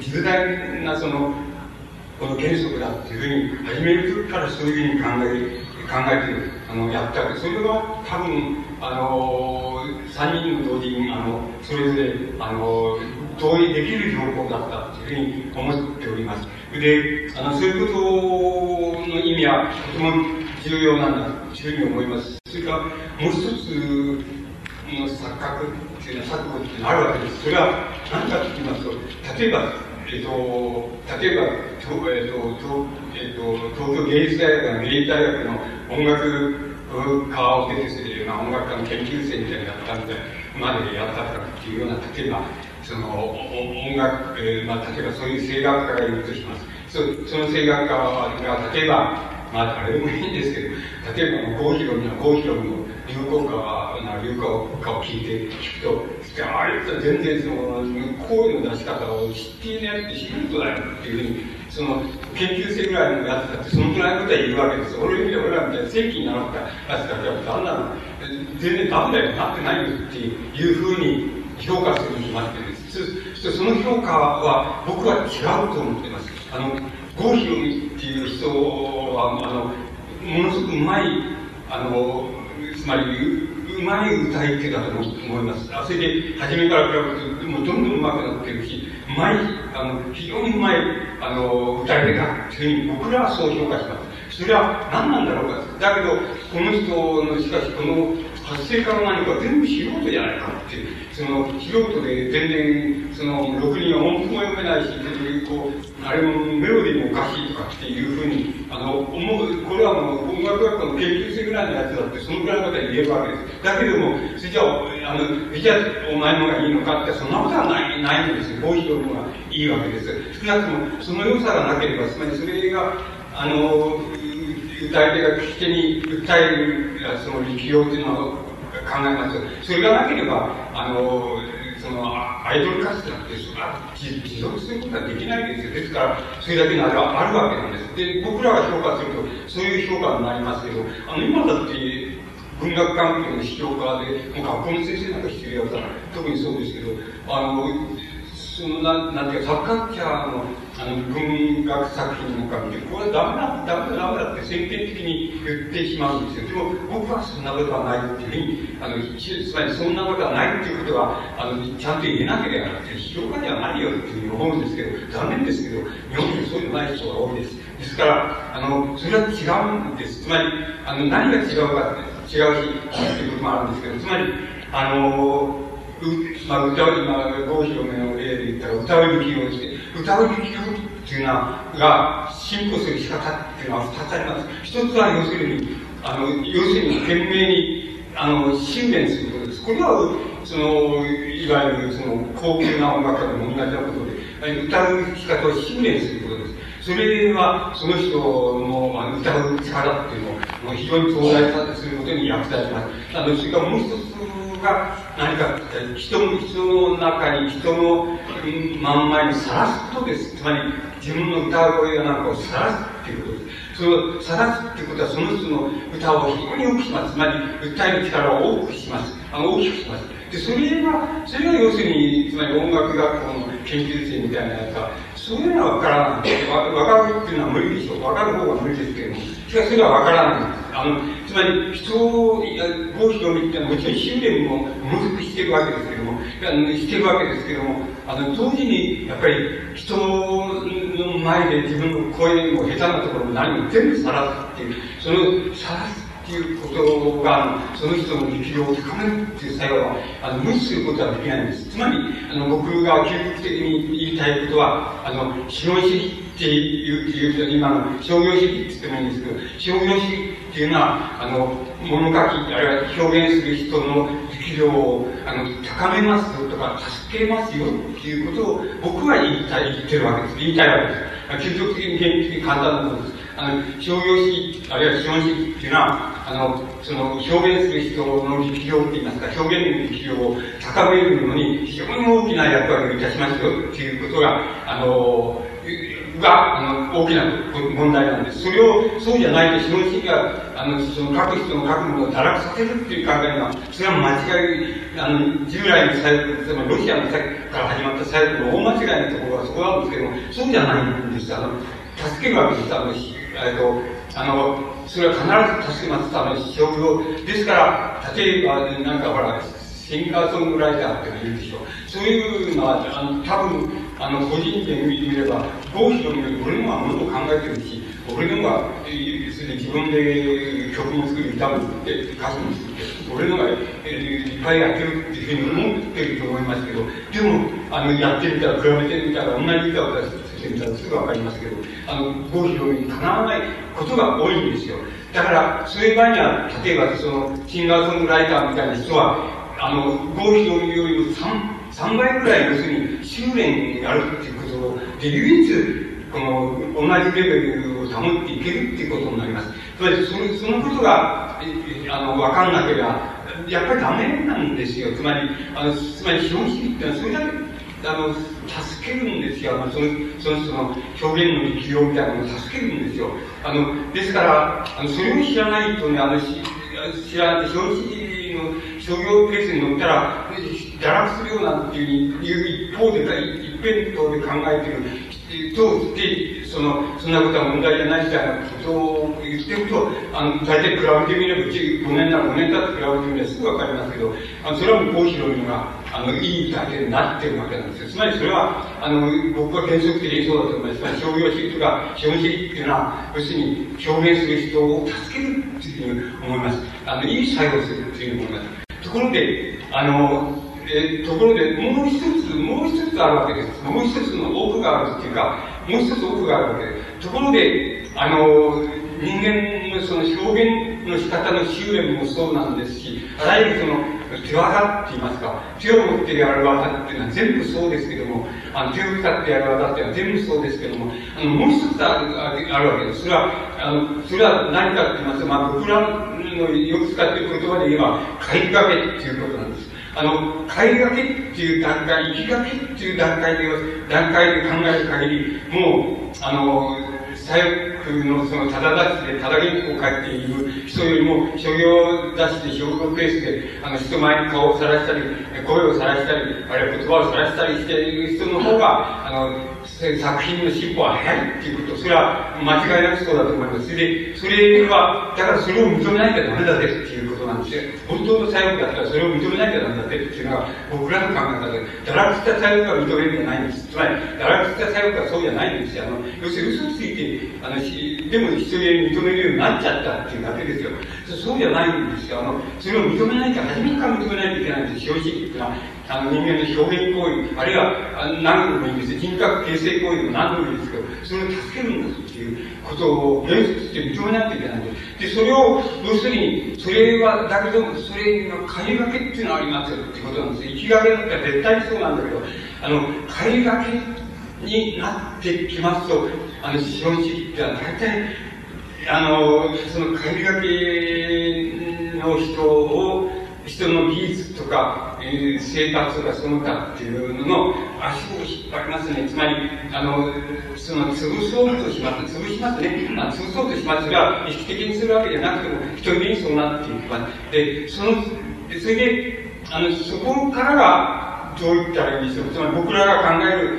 重大な、その、この原則だっていうふうに、始める時からそういうふうに考えて、やったわけです。それは多分、3人の同時に、それぞれ、同意できる標高だったというふうに思っております。で、そういうことの意味はとても重要なんだというふうに思います。それから、もう一つの錯覚っていうのは、錯誤っていうのがあるわけです。それは何かと言いますと、例えば、東京芸術大学の明治大学の音楽科を出てするような音楽科の研究生みたいにやったんで、までやったとかっていうような、例えば、その音楽、例えばそういう声楽家がいるとします。その声楽家が、例えば、誰でもいいんですけど、例えば、郷ひろみの流行歌を聞くと、あれって全然その声の出し方を知っていないって知ることだよっていうふうに、その研究生ぐらいのやつだってそのくらいのことは言うわけです。俺みたいな正規に習ったやつだって、あんなの全然ダメだよ、なってないよっていうふうに評価するに決まってるんです。その評価は僕は違うと思ってます。郷ひろみっていう人はものすごくうまいつまり、うまい歌い手だと思います。それで、初めから比べると、もうどんどん上手くなってるし、非常にうまい、歌い手だというふうに僕らはそう評価します。それは何なんだろうか。だけど、この人の、しかしこの発生から何か全部素人じゃないかっていう、その素人で全然、その、ろくに音符も読めないし、あれもメロディーもおかしいとかっていうふうに、思う、これはもう音楽学科の研究生ぐらいのやつだって、そのぐらいの方は言えるわけです。だけども、それじゃあ、じゃあお前のがいいのかって、そんなことはないんですよ。こういう人のがいいわけです。少なくともその良さがなければ、つまりそれが歌い手が聞き手に訴えるその力量というのを考えます。それがなければそのアイドル活動って持続することはできないですよ。ですからそれだけのあれはあるわけなんです。で、僕らが評価するとそういう評価になりますけど、今だって文学関係の批評家で、学校の先生なんか必要やったら特にそうですけど、そのなんていうか、作家の文学作品なんか見て、これはダメだって先天的に言ってしまうんですよ。でも僕はそんなことはないっていうふうに、つまりそんなことはないっていうことはちゃんと言えなければなくて、批評家ではないよっていうふうに思うんですけど、残念ですけど日本でそういうのない人が多いです。ですからそれは違うんです。つまり何が違うかって違うっていうこともあるんですけど、つまり歌う、郷ひろみの例で言ったら歌う力量っていうのが進歩する仕方っていうのは2つあります。1つは要するに懸命に訓練することです。これはいわゆる高級な音楽家でも同じなことで、歌う生き方を訓練することです。それはその人の歌う力っていうのを非常に壮大することに役立ちます。それからもう一つが何かって言ったら、人の中に人の真ん前にさらすことです。つまり自分の歌声やなんかをさらすっていうことです。そのさらすっていうことは、その人の歌を非常に大きくします。つまり歌える力を大きくします。で、それが要するに、つまり音楽学校の研究生みたいなやつはそういうのは分からない。分かるっていうのは無理でしょう。分かる方が無理ですけれども、それは分からないんです。つまり郷ひろみっていうのはもちろん修練もものすごくしてるわけですけども、同時にやっぱり人の前で自分の声も下手なところも何も全部さらすっていう、そのさらすっていうことがその人の力量を高めるっていう作用は無視することはできないんです。つまり僕が究極的に言いたいことは、資本主義っていうと、今の商業主義って言ってもいいんですけど、商業主義っていうのは物書きあるいは表現する人の力量を高めますよとか助けますよっていうことを僕は言ってるわけです。言いたいわけです。究極的に現実に簡単なことです。商業主義あるいは資本主義っていうのはその表現する人の力量っていいますか、表現の力量を高めるのに非常に大きな役割をいたしますよっていうことが大きな問題なんです。それをそうじゃないと資本主義が各人の各ものを堕落させるっていう考えが、それは間違い、従来のサイクル、つまりロシアのから始まったサイクルの大間違いのところはそこなんですけども、そうじゃないんです。助けるわけです。それは必ず助けます。商業ですから、例えばなんかほらシンガーソングライターっていうのいるでしょう。そういうのは多分個人で見れば、郷ひろみより俺のはもっと考えてるし、俺のが自分で曲も作る、歌も作って歌詞も作って俺のがいっぱいやってるっていうふうに思ってると思いますけど、でもやってみたら、比べてみたら、同じ歌を出してみたらすぐ分かりますけど、郷ひろみにかなわないことが多いんですよ。だからそういう場合には、例えばシンガーソングライターみたいな人は郷ひろみよりも3倍ぐらい、要するに修練になるっていうことで、唯一同じレベルを保っていけるっていうことになります。つまりそのことが分かんなければやっぱりダメなんですよ。つまり資本主義ってのはそれだけ助けるんですよ。その人の表現の力量みたいなものを助けるんですよ。ですからそれを知らないとね、知らない資本主義商業ベースに乗ったら堕落するようなっていう一方で、一辺倒で考えてるとで、そんなことは問題じゃないみたいなことを言ってると、大体比べてみれば5年だって比べてみればすぐ分かりますけど、それはもう郷ひろみがいいだけになってるわけなんですよ。つまりそれは僕は原則的にそうだと思います。つまり商業主義とか資本主義っていうのは、要するに表現する人を助けるっていうふうに思います。いい作用するっていうふうに思います。ところでもう一つあるわけです。もう一つの奥があるっていうか、もう一つ奥があるわけです。ところで人間のその表現の仕方の修練もそうなんですし、あらゆる手技って言いますか、手を持ってやる技っていうのは全部そうですけども、手を使ってやる技っていうのは全部そうですけども、もう一つあるわけです。それは何かって言いますと、僕らのよく使っている言葉で言えば、帰りがけっていうことなんです。帰りがけっていう段階、行きがけっていう段階で考える限り、もう、左翼のそのただ出しで、ただげんこを書いている人よりも、商業出しで、商業ペースで、人前に顔をさらしたり、声をさらしたり、あるいは言葉をさらしたりしている人の方が、作品の進歩は早いっていうこと、それは間違いなくそうだと思います。で、それは、だからそれを認めなきゃダメだぜっていうことなんですよ。本当の左翼だったらそれを認めなきゃダメだぜっていうのが僕らの考え方で、堕落した左翼は認めるんじゃないんです。つまり、堕落した左翼はそうじゃないんですよ。要するに嘘ついて、でも一人で認めるようになっちゃったっていうだけですよ。そうじゃないんですよ。それを認めないと、初めから認めないといけないんですよ。表示っていうのは、人間の表現行為、あるいは何度も言うんですよ。人格形成行為も何度も言うんですけど、それを助けるんだっていうことを原則して認めなきゃいけないんです。で、それを、要するに、それは、だけど、それの帰りがけっていうのはありますよってことなんですよ。行きがけだったら絶対にそうなんだけど、帰りがけになってきますと、資本主義ってのは大体、その帰りがけの人の技術とか、生活とかその他っていうのの足を引っ張りますね。つまり、潰そうとしますね。潰そうとしますが、意識的にするわけじゃなくても、一人でにそうなっていきます。で、それで、そこからが、どういったらいいでしょう。つまり僕らが考える、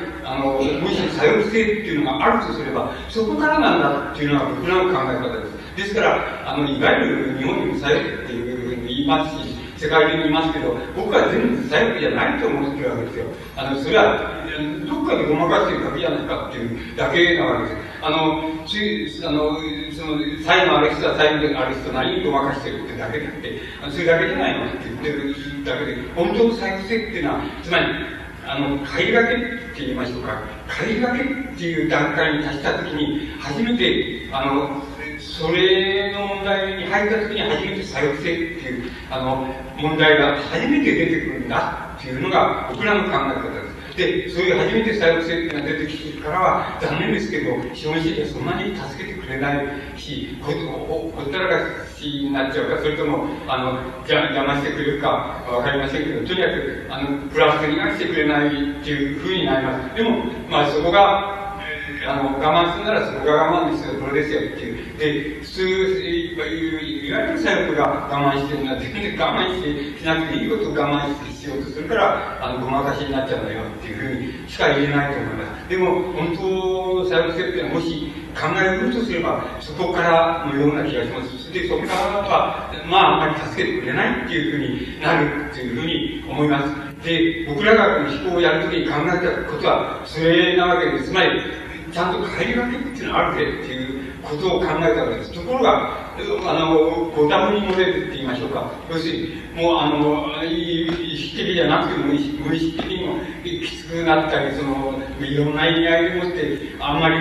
むしろ作用性っていうのがあるとすれば、そこからなんだっていうのが僕らの考え方です。ですから、いわゆる日本にも作用っていうふうに言いますし、世界中にいますけど、僕は全部左翼じゃないと思ってるわけですよ。それは、どっかでごまかしてるだけじゃないかっていうだけなわけです。才のある人は才のある人なりにごまかしてるってだけであって、それだけじゃないのって言ってるだけで、本当の左翼性っていうのは、つまり、帰りがけって言いましょうか。帰りがけっていう段階に達したときに、初めて、それの問題に入った時に初めて左翼性っていう問題が初めて出てくるんだっていうのが僕らの考え方です。で、そういう初めて左翼性っていうのが出てきてからは残念ですけど、資本主義はそんなに助けてくれないし、ほったらかしになっちゃうか、それとも邪魔してくれるかわかりませんけど、とにかくプラスにはしてくれないっていうふうになります。でもそこが我慢するならそこが我慢ですよ、これですよっていう。で、普通、いわゆる左翼が我慢してるのは、全然我慢しなくていいことを我慢してしようとするから、ごまかしになっちゃうんだよっていうふうにしか言えないと思います。でも、本当、左翼性っていうのは、もし考えるとすれば、そこからのような気がします。で、そこからは、あんまり助けてくれないっていうふうになるっていうふうに思います。で、僕らが思考をやるときに考えたことは、それなわけです。つまり、ちゃんと帰りがけっていうのはあるぜっていうことを考えたわけです。ところが、ごたぶに漏れるって言いましょうか。要するに、もう意識的じゃなくても無意識的にもきつくなったり、いろんな意味合いでもって、あんまり、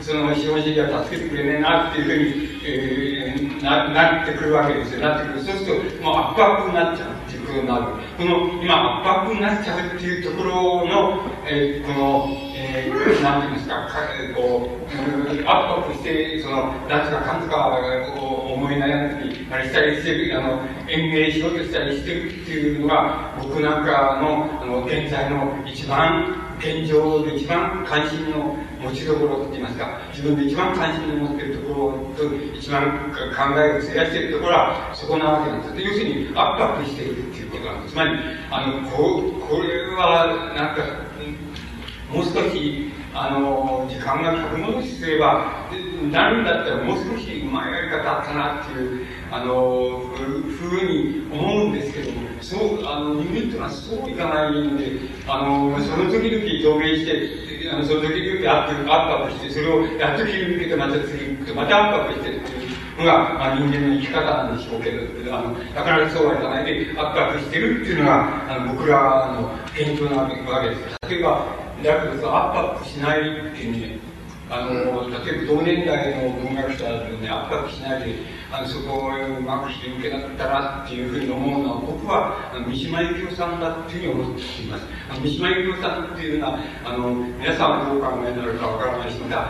資本主義は助けてくれねえなっていうふうに、なってくるわけですよ。そうすると、もうアップアップになっちゃうっていうことになる。今、アップアップになっちゃうっていうところの、なんていうんですか、アップアップして、なんとかかんとかを思い悩んだり、あれしたりしてる、延命しようとしたりしてるっていうのが、僕なんかの、現在の現状で一番関心の持ちどころと言いますか、自分で一番関心を持っているところと、一番考えを費やしているところは、そこなわけなんです。要するに、アップアップしているっていうことなんです。つまり、これは、なんか、もう少し、時間が逆戻しすれば、なるんだったらもう少しうまいやり方あったなっていう、ふうに思うんですけども、そう、人間っていうのはそういかないんで、その時々表現して、その時々アップして、それをやっと切り抜けて、また次に行くと、またアップしてっていうのが、人間の生き方なんでしょうけど、だからそうはいかないで、アップしてるっていうのが、僕らの現状なわけです。例えばだけどアップアップしないってね、例えば同年代の文学者だとね、アップアップしないで、そこをうまくして抜けなかったらっていうふうに思うのは、僕は三島由紀夫さんだっていうふうに思っています。三島由紀夫さんっていうのは、皆さんはどう考えになるかわからない人が、いわ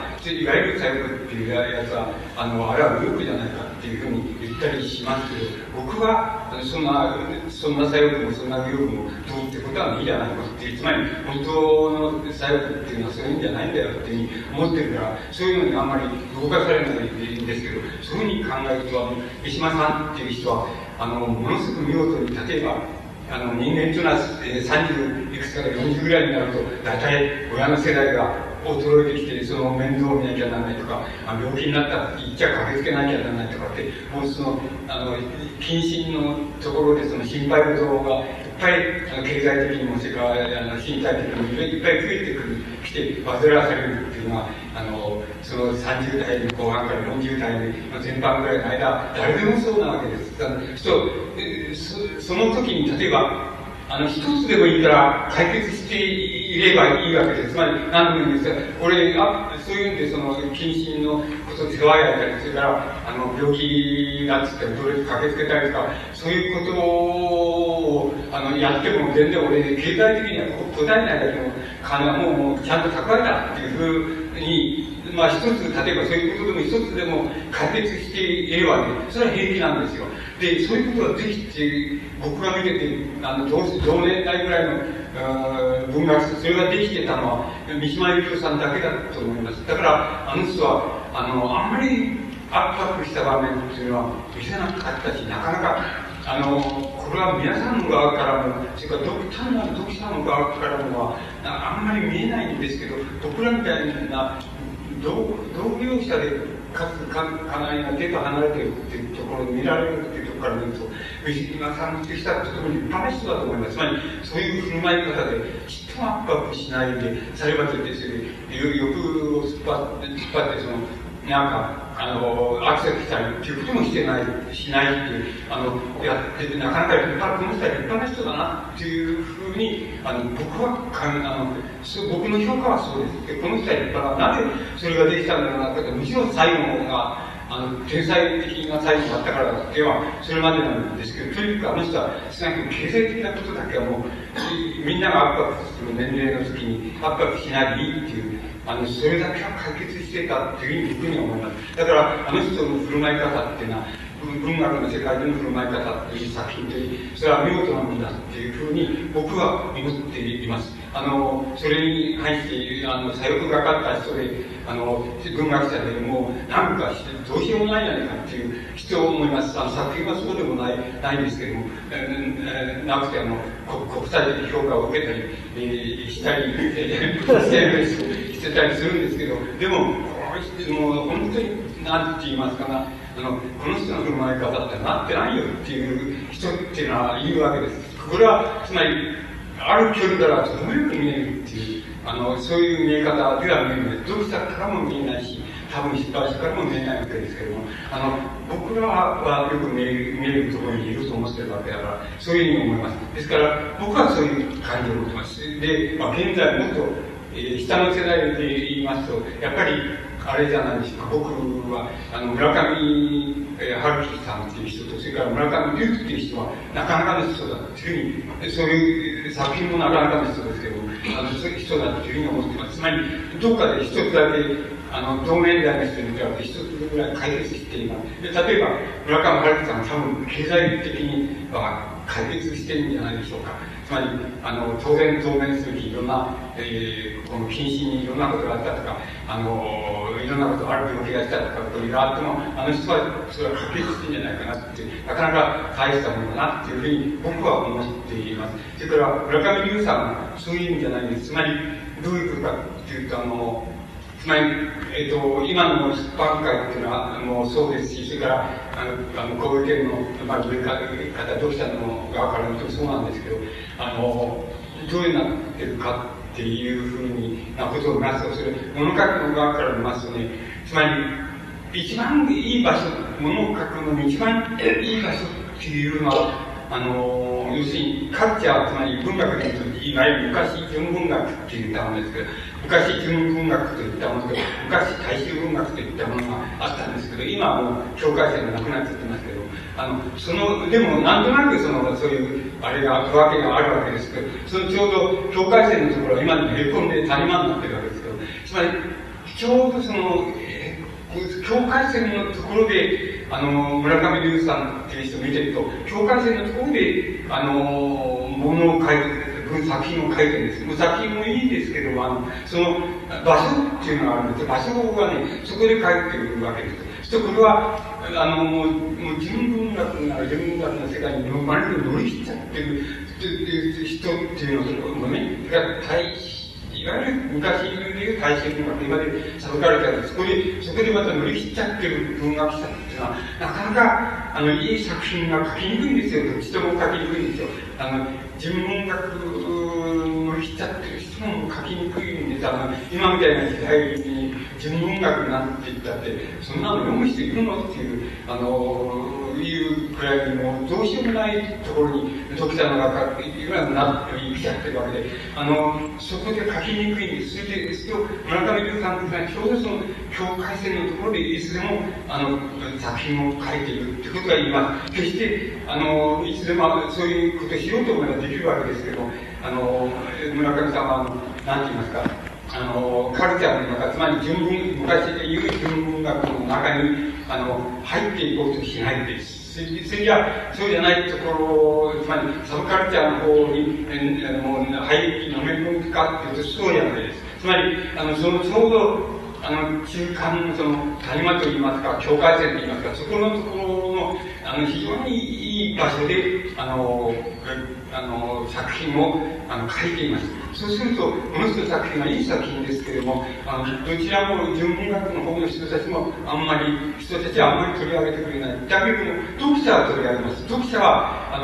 ゆる左翼っていうやつは、あれは右翼じゃないかっていうふうに言ったりしますけど、僕はそんな左翼もそんな右翼もどうってことは無理じゃないかっていう、つまり本当の左翼っていうのはそういうんじゃないんだよっていうふうに思ってるから、そういうのにあんまり動かされないでいいんですけど、そういうふうに考えると、三島さんっていう人は、ものすごく見事に、例えば、人間というのは30いくつから40ぐらいになると、大体親の世代が衰えてきて、その面倒を見なきゃならないとか、病気になったら一家駆けつけなきゃならないとかって、もうその、近親のところでその心配事がいっぱい、経済的にも、それから身体的にもいっぱい増えてくる、来て煩わされるっていうのは、その30代の後半から40代の前半ぐらいの間、誰でもそうなわけです。その時に例えば、一つでもいいから解決していればいいわけです。つまり、何でもいいんですが、俺が、そういうんで、その、近親のことを手配やったり、それから、病気だっつって、努力駆けつけたりとか、そういうことを、やっても全然俺、経済的には答えないだけの金はもう、ちゃんと蓄えたっていうふうに、まあ一つ、例えばそういうことでも一つでも解決していればね、それは平気なんですよ。で、そういうことはぜひって、僕が見てて、同年代ぐらいの文学、それができてたのは、三島由紀夫さんだけだと思います。だから、あの人は、あんまり圧迫した場面っていうのは見せなかったし、なかなか、これは皆さんの側からも、それから単なる読者の側からもは、あんまり見えないんですけど、僕らみたいな、同業者でかつ家内が手と離れてるっていうところを見られるっていうところから見ると、三島さんって人はとても立派な人だと思います。つまりそういう振る舞い方でちっとも圧迫しないで、さればといって欲を突っ張ってそのなんかアクセスしたりっていうこともしないってやって、なかなか立派な人だなっていうふうに僕は僕の評価はそうですけど、この人は立派な、なぜそれができたんだろうなって、むしろ最後が天才的な才能だったからだってはそれまでなんですけど、とにかくあの人は少なくとも経済的なことだけはもうみんなが圧迫する年齢の時に圧迫しないでいいっていう。それだけは解決してたっていうふうに思います。だから、あの人の振る舞い方っていうのは、文学の世界での振る舞い方っていう作品という、それは見事なものだっていうふうに僕は思っています。それに対して、左翼がかった人で、文学者でもう、なんかどうしようもないんじゃないかっていう人を思います。作品はそうでもないんですけども、なくて国際的評価を受けたり、したり、してるんです。してたりするんですけど、でも、もう本当に、なんて言いますかな、この人の振る舞い方ってなってないよっていう人っていうのは言うわけです。これは、つまり、ある距離からどういうふうに見えるっていう、そういう見え方では見えない。読者からも見えないし、多分失敗者からも見えないわけですけども、僕らはよく見えるところにいると思ってるわけだから、そういうふうに思います。ですから、僕はそういう感じを持ってます。で、現在もっと、下の世代で言いますと、やっぱりあれじゃないですか、僕は村上春樹さんっていう人と、それから村上龍っていう人はなかなかの人だっていうふうに、そういう作品もなかなかの人ですけど、そういう人だっていうふうに思ってます。つまりどっかで一つだけ同年代の人に比べて一つぐらい解決しています。で、例えば村上春樹さんは多分経済的には解決してるんじゃないでしょうか。つまり当面するにいろんな、この近親にいろんなことがあったとか、いろんなことある病気がしたとかというのがあっても、あの人はそれは解決してるんじゃないかなって、なかなか大したものだなっていうふうに僕は思っています。それから村上龍さんはそういう意味じゃないんです。つまりどういうことかっていうと、つまり、今の出版界っていうのはもうそうですし、それから小池の上方読者の側から見てもそうなんですけど、どういうなってるかっていうふうなことを見ますと、それ物書きの側から見ますとね、つまり一番いい場所、物を書くのに一番いい場所っていうのは要するにカルチャー、つまり文学で言うと、いわゆる昔純文学って言ったものですけど、昔純文学といったものと、昔大衆文学といったものがあったんですけど、今はもう境界線がなくなっちゃってますけど、でもなんとなくそういう、あれが、区分けがあるわけですけど、そのちょうど境界線のところは今でもへこんで谷間になってるわけですけど、つまり、ちょうど境界線のところで、村上龍さんっていう人を見てると、境界線のところで、物を書いてるんです。作品を書いてるんです。もう作品もいいんですけど、その場所っていうのがあるんです。場所がね、そこで書いてるわけです。そしてこれは、もう純文学の世界にまるで乗り切っちゃってる人っていうのはね、いわゆる昔でいう大衆文学、今でサブカルチャーで、そこでまた乗り切っちゃってる文学者っていうのは、なかなかいい作品が書きにくいんですよ。どっちとも書きにくいんですよ。純文学乗り切っちゃってる人も書きにくいんです。今みたいな時代に純文学なんて言ったって、そんなの読む人いるのっていう、いうくらいにもうどうしようもないところに時田の中っていうような生きちゃってるわけで、そこで書きにくいんです。それで村上龍さんがちょうどその境界線のところでいつでも作品を書いているってことが今決していつでもそういうことをしようと思えばできるわけですけど、村上さんは何て言いますか。カルチャーの中、つまり昔でいう純文学の中に入っていこうとしないです。そうじゃないところ、つまりサブカルチャーの方に入りのめ込むかっていうと、そうじゃないです。つまりそのちょうど中間の谷間といいますか、境界線といいますか、そこのところの非常にいい場所で作品を書いています。そうすると、この人の作品はいい作品ですけれども、どちらも純文学の方の人たちも人たちはあんまり取り上げてくれない。だけれども、読者は取り上げます。読者は、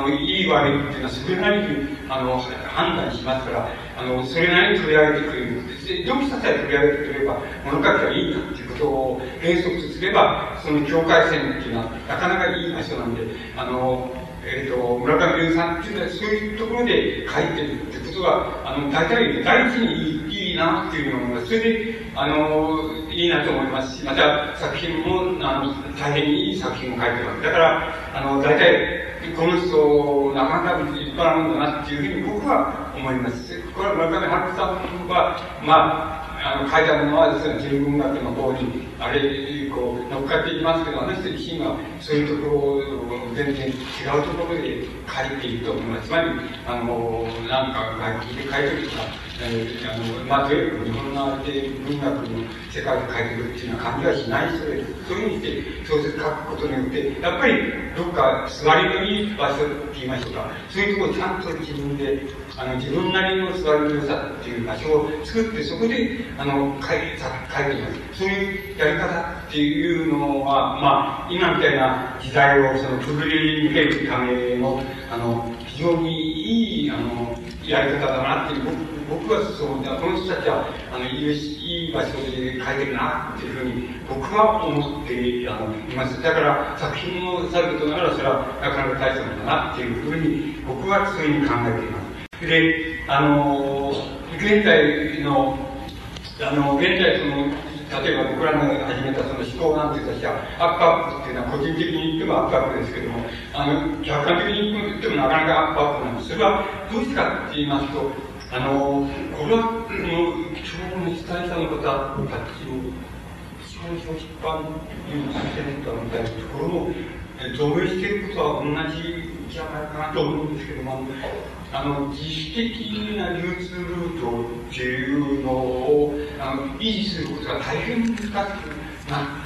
いい悪いっていうのはそれなりに判断しますから、それなりに取り上げてくれるんです。で、読者さえ取り上げてくれれば、物書きはいいんだっていうことを原則とすれば、その境界線っていうのはなかなかいい場所なんで、村上龍さんっていうのはそういうところで書いてるってことが、大体第一にいいなっていうのを思います。それで、いいなと思いますし、また作品も大変にいい作品を書いてます。だから、大体この人、なかなか立派なもんだなっていうふうに僕は思います。これは村上春樹さんは、書いたものはですね、純文学の方に、乗っかっていきますけど、あの人自身はそういうところを全然違うところで書いていると思います。つまり、なんか外国で書いてるとか、とにかく日本の文学の世界で書いてるっていうのは感じはしない人です。そういうふうにして小説書くことによって、やっぱりどっか座りのいい場所って言いましょうか、そういうところをちゃんと自分で、自分なりの座りの良さっていう場所を作って、そこで書いています。そういうやり方っていうのは、今みたいな時代をくぐり抜けるための、非常にいいやり方だなっていう、僕はそう思って、この人たちはいい場所で書いてるなっていうふうに僕は思っています。だから作品をさることながら、それはなかなか大したものだなっていうふうに僕はそういうふうに考えています。で、現在例えば僕らの始めたその思考なんていう人たちは、アップっていうのは個人的に言ってもアップですけども、客観的に言ってもなかなかアップなんです。それはどうしてかって言いますと、これは今日の被災者の方たちを一番一般にさせるかみたいなところも増減していることは同じじゃないかなと思うんですけども、自主的な流通ルートっていうのを維持することが大変難しくなっ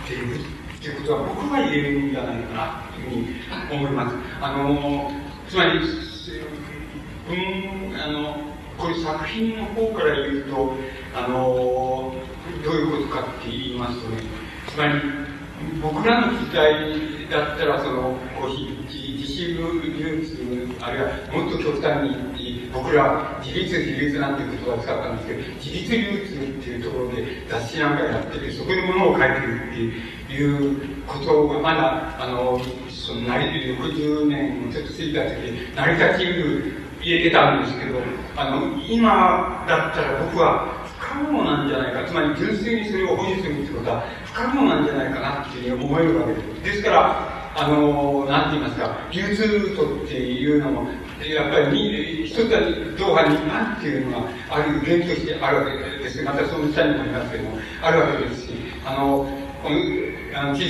ているっていうことは僕は言えるんじゃないかなというふうに思います。つまり、これ作品の方から言うと、どういうことかって言いますとね、つまり僕らの時代だったら自主流通、あるいはもっと極端に僕らは自立なんていう言葉を使ったんですけど、自立流通っていうところで雑誌なんかやってて、そこで物を書いてるっていうことがまだその成田60年ちょっと過ぎた時に成田キング言えてたんですけど、今だったら僕は不可能なんじゃないか、つまり純粋にそれを保持するってことは不可能なんじゃないかなっていうふうに思えるわけです。ですからなんて言いますか、流通ルートっていうのもやっぱり一つはドーハに何っていうのがある原理としてあるわけです。またその下にもありますけどもあるわけですし、小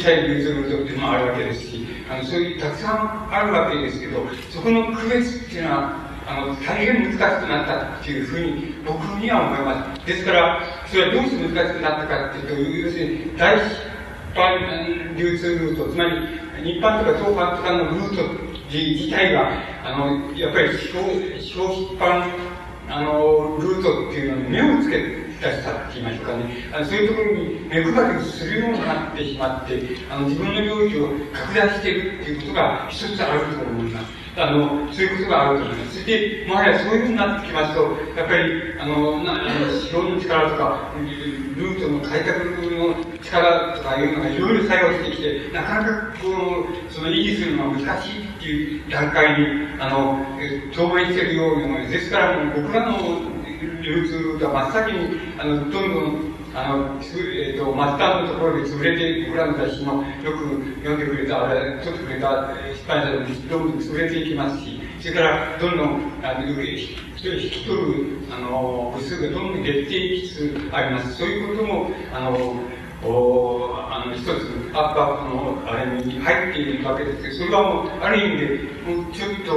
さい流通ルートっていうのもあるわけですし、そういうたくさんあるわけですけど、そこの区別っていうのは大変難しくなったっていうふうに僕には思います。ですからそれはどうして難しくなったかっていうと、要するに大失敗流通ルート、つまり日本とか東半とかのルート自体がやっぱり小出版ルートっていうのに目をつけ出したって言いましょうかね、そういうところに目配りするようになってしまって、自分の領域を拡大しているっていうことが一つあると思います。そういうことがあると思います。そして、もはやそういうふうになってきますと、やっぱり、資本の力とか、ルートの開拓の力とかいうのがいろいろ作用してきて、なかなかその維持するのが難しいっていう段階に、当面しているように思います。ですから、僕らの流通が真っ先に、どんどん、末端のところで潰れて、僕らの雑誌もよく読んでくれた、撮ってくれた出版社でどんどん潰れていきますし、それからどんどん引き取る部数がどんどん減っていきつつあります。そういうことも一つアップのあれに入っているわけですけど、それはもうある意味でもうちょっと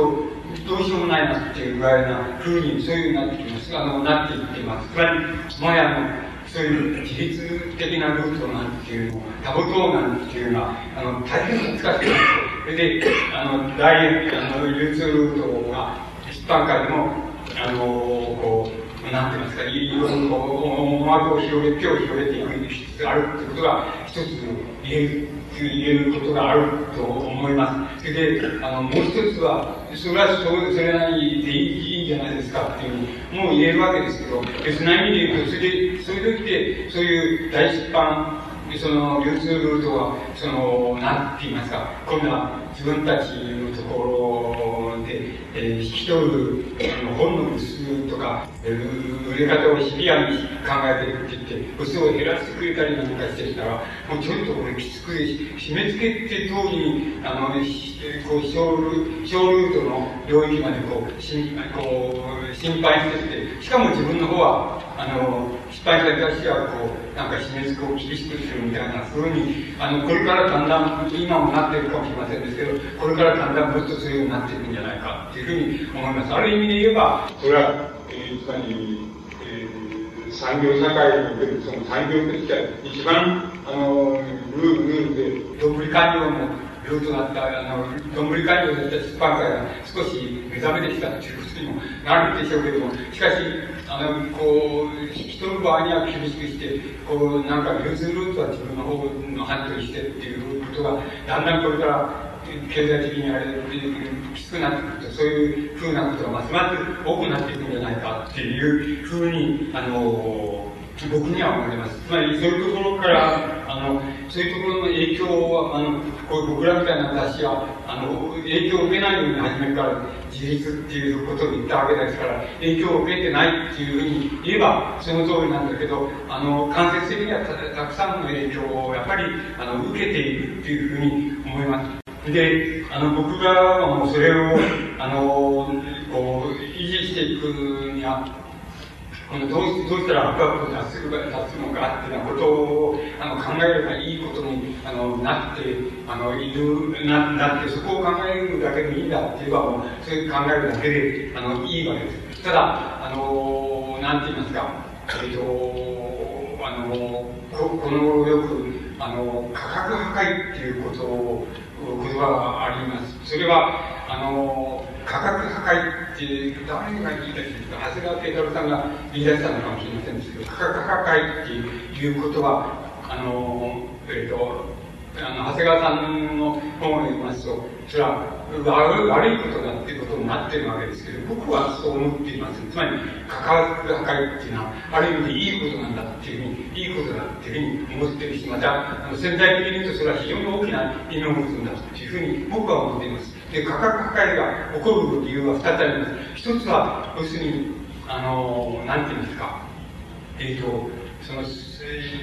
どうしようもないなっていうぐらいな風にそういうようになってきます。なっていってます。つまりもやのそういう自律的なルートなんていうのをタブトーなんていうのは大変難しくなって、それで流通ルートが出版界でもこうなんていうんですか、いろいろ思惑を広げ手を広げていく必要があるっていうことが一つ言えることがあると思います。それでもう一つはそれはそれなりでいいんじゃないですかっていうのもう言えるわけですけど、別な意味で言うとそういう時でそういう大出版その流通ルートはその何て言いますか、今度は自分たちのところで、引き取る本の部数とか、売れ方をシビアに考えていくって言って部数を減らしてくれたりなんかしてたら、もうちょっとこれきつく締め付けって当時にこう小ルートの領域までこう心配してて、しかも自分の方は失敗した私はこうなんか締め付けを厳しくするみたいな風にこれからだんだん今もなっているかもしれませんですけど、これからだんだんもっとそういうようになっていくんじゃないかっていうふうに思います。ある意味で言えばこれはつまり産業社会におけるその産業として一番ルールでどんぶり官僚のルートだったどんぶり官僚だった出版界が少し目覚めてきたということにもなるでしょうけども、しかしこう引き取る場合には厳しくしてこうなんか流通ルートは自分の方の範疇にしてっていうことがだんだんこれから経済的にあれきつくなってくると、そういうふうなことがますます多くなっていくんじゃないかっていうふうに僕には思います。つまりそういうところからそういうところの影響はこういう僕らみたいな雑誌は影響を受けないように初めから自立っていうことを言ったわけですから、影響を受けてないっていうふうに言えばその通りなんだけど、間接的にはたくさんの影響をやっぱり受けているっていうふうに思います。で、僕がそれをこう維持していくにはどうしたらアップアップに達するのかっていうようなことを考えればいいことになっているなって、そこを考えるだけでいいんだっていうか、もうそういう考えるだけでいいわけです。ただなんて言いますか、この頃よく価格破壊っていうことを言葉があります。それは価格破壊って誰が言い出したのか、長谷川慶太郎さんが言い出したのかもしれませんですけど、価格破壊っていうことは長谷川さんの本を読みますと、それは悪いことだっていうことになってるわけですけど、僕はそう思っています。つまり関わる破壊っていうのはある意味でいいことなんだっていうふうに、いいことだっていうふうに思ってるし、また潜在的に言うとそれは非常に大きな意味を持つんだというふうに僕は思っています。で、価格破壊が起こる理由は2つあります。1つは要するになんていうんですか、その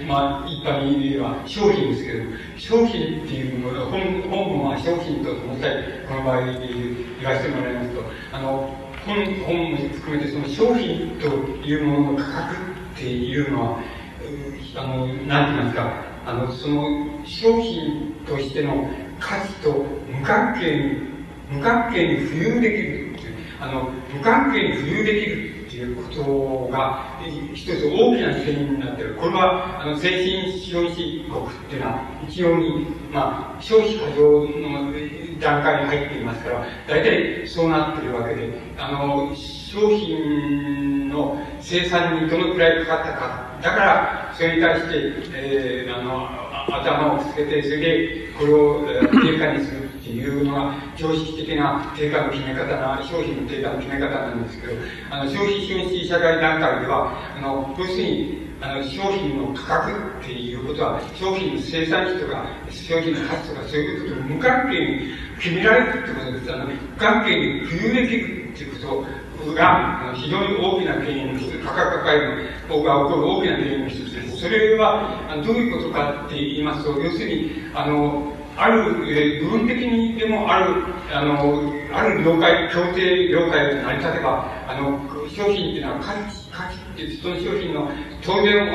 まあ一般に言えば商品ですけど、商品っていうものは本文は商品と思ったり、この場合言わせてもらいますと、本も含めてその商品というものの価格っていうのはなんて言いますか、その商品としての価値と無関係に浮遊できるっていう、無関係に浮遊できるということが一つ大きな責任になっている。これは先進資本主義国っていうのは一様に、まあ、消費過剰の段階に入っていますから、大体そうなっているわけで、商品の生産にどのくらいかかったか、だからそれに対して、頭をつけて、それでこれを定価にするっていうのが常識的な定価の決め方な、商品の定価の決め方なんですけど、消費資本主義社会段階では、要するに商品の価格っていうことは、商品の生産費とか商品の価値とか、そういうことを無関係に決められるってことです。無関係に浮遊できるっていうことが非常に大きな原因の一つ、価格破壊が起こる大きな原因の一つです。それはどういうことかって言いますと、要するにある部分的にでもある業界、協定業界が成り立てば、商品っていうのは価値っていう、その商品の当然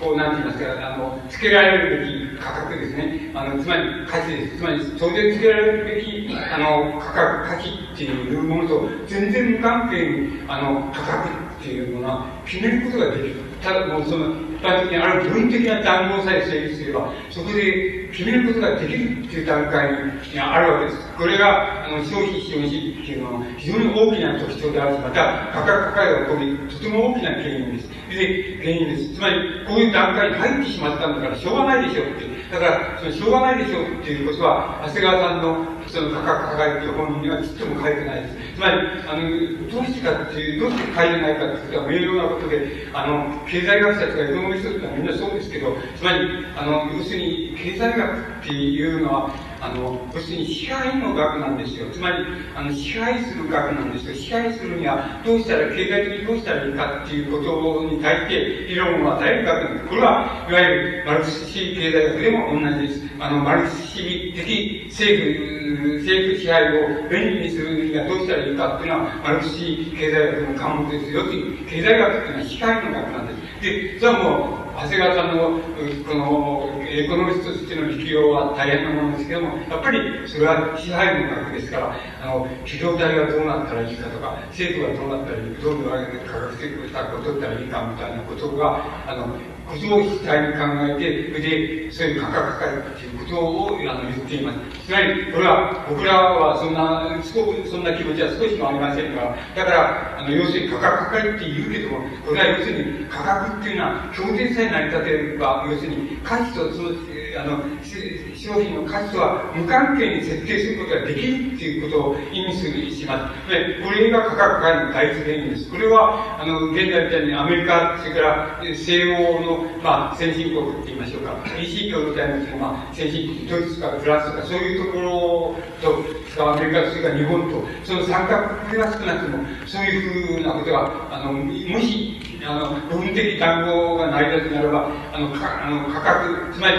こうなんて言いますか、つけられるべき価格ですね。つまり価値です。つまり当然つけられるべき価格、価値っていうものと全然無関係に価格っていうものは決めることができる。ただもうその一般的にある部分的な談合さえ成立すれば、そこで決めることができるっていう段階にあるわけです。これが消費資本主義っていうのは非常に大きな特徴であるし、また価格破壊が起こり、とても大きな原因です。つまりこういう段階に入ってしまったんだからしょうがないでしょうっていう、だからそのしょうがないでしょうっていうことは、長谷川さんのその価格破壊っていう本にはちっとも書いてないです。つまりどうしてかっていう、どうして書いてないかっていうことは明瞭なことで、経済学者とかエコノミストとかみんなそうですけど、つまり要するに経済学っていうのは要するに支配の額なんですよ。つまり支配する額なんですよ。支配するにはどうしたら、経済的にどうしたらいいかっていうことに対して議論を与える額なんです。これはいわゆるマルクス主義経済学でも同じです。マルクス主義的政府支配を便利にするにはどうしたらいいかっていうのはマルクス主義経済学の関門ですよ。要するに経済学っていうのは支配の額なんです。で、それはもう長谷川さんのこのエコノミストとしての力量は大変なものですけども、やっぱりそれは支配の額ですから、企業体がどうなったらいいかとか、政府がどうなったらいいか、どういう価格策を取ったらいいかみたいなことがこそを主体に考えて、でそういう価格破壊ということを言っています。つまりこれは僕らはそんな気持ちは少しもありませんから、だから要するに価格破壊って言うけども、これは要するに価格っていうのは協定さえ成り立てれば、要するに価値と商品の価値とは無関係に設定することができるっていうことを意味するします。で、これが価格破壊の第一原因です。これは現在みたいにアメリカ、それから西欧のまあ先進国って言いましょうか、EC 共同体のうちのまあ先進国、ドイツとかフランスとかそういうところと、アメリカとそれから日本と、その三角形が少なくても、そういうふうなことがもし部分的談合が成り立つならば、価格、つまり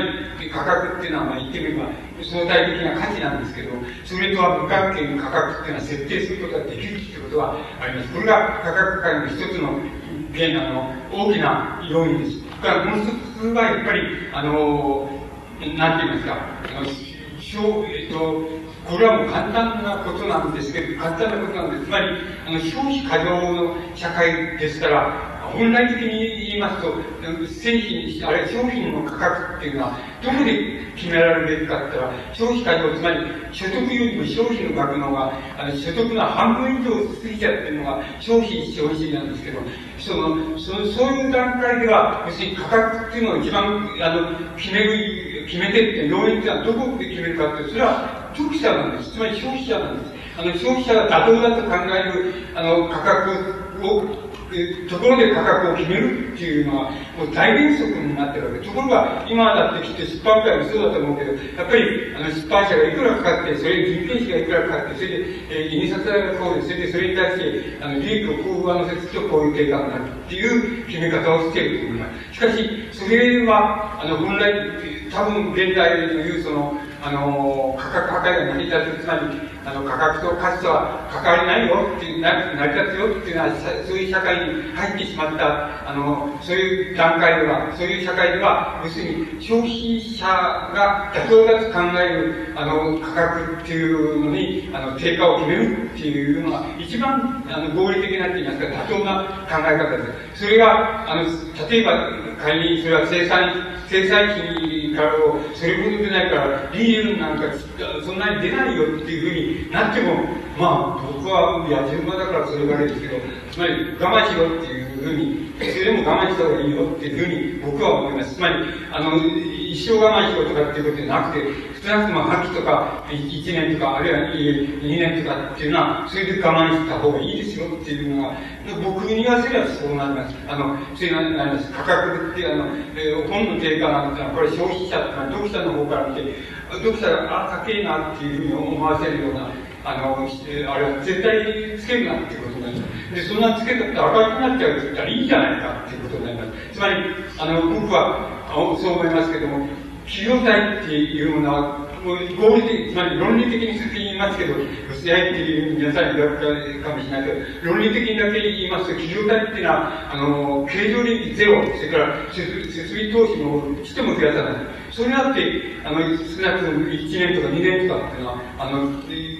価格っていうのはまあ言ってみれば相対的な価値なんですけど、それとは無関係に価格っていうのは設定することができるっていうことはあります。これが価格破壊の一つの大きな要因です。だからもう一つはやっぱりなんて言いますか、これはもう簡単なことなんですけど、簡単なことなんです。つまり消費過剰の社会ですから、本来的に言いますと、製品、あるいは商品の価格っていうのは、どこで決められるべきかって言ったら、消費過剰、つまり所得よりも消費の額の方が、所得の半分以上過ぎちゃってるのが消費資本主義なんですけど、そういう段階では、要するに価格っていうのを一番決めてって、要因っていうのはどこで決めるかって、それは当事者なんです。つまり消費者なんです。消費者が妥当だと考える、価格を、ところで価格を決めるっていうのは、もう大原則になってるわけ。ところが、今だってきっと出版界もそうだと思うけど、やっぱり、出版社がいくらかかって、それに人件費がいくらかかって、それで、印刷代がこうで、それに対して、利益をこう上乗せするとこういう計画になるっていう決め方をしていると思います。しかし、それは、本来、多分現代でいう、価格破壊が成り立つ、つまり、価格と価値とは関わりないよっていう、成り立つよっていうのは、そういう社会に入ってしまった、そういう段階では、そういう社会では、要するに消費者が妥当だと考える、価格っていうのに、定価を決めるっていうのは、一番、合理的なって言いますか、妥当な考え方です。それが、例えば、仮にそれは生産費それほど出ないから、リールなんかそんなに出ないよっていうふうになっても、まあ、僕は野次馬だからそれがあれですけど、つまり我慢しろっていうふうに、それでも我慢した方がいいよっていうふうに僕は思います。つまり、一生我慢しろとかっていうことじゃなくて、少なくとも秋とか1年とか、あるいは2年とかっていうのは、それで我慢した方がいいですよっていうのは、僕に言わせればそうなります。そうなります。価格っていう、本の定価なんてのは、これ消費者とか読者の方から見て、読者が、あ、高いなっていうふうに思わせるような、あれは絶対つけるなっていうことになります。で、そんなつけたって赤くなっちゃうって言ったらいいんじゃないかっていうことになります。つまり、僕は、そう思いますけども、企業体っていうものは、合理的、つまり論理的に先に言いますけど、付き合いっていう皆さんに言われるかもしれないけど、論理的にだけ言いますと、企業体っていうのは、経常利益ゼロ、それから設備投資もしても増やさない。それだって、少なくとも1年とか2年とかっていうのは、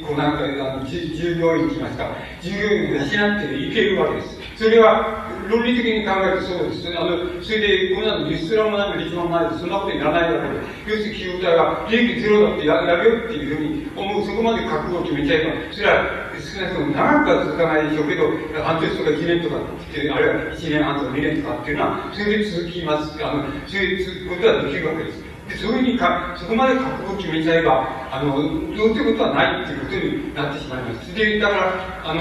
こうなんか、従業員と言いますか、従業員を養っていけるわけです。それは、論理的に考えるとそうです。それで、こんなのリストラもないの、リストラもないの、そんなことにならないわけです。要するに企業体が利益ゼロだってやめようっていうふうに思う、そこまで覚悟を決めちゃえば、それは少なくとも長くは続かないでしょうけど、半年とか1年とかって、あるいは1年半とか2年とかっていうのは、それで続きます。そういうことはできるわけです。で、そういうふうにそこまで覚悟を決めちゃえば、どうということはないっていうことになってしまいます。で、だから、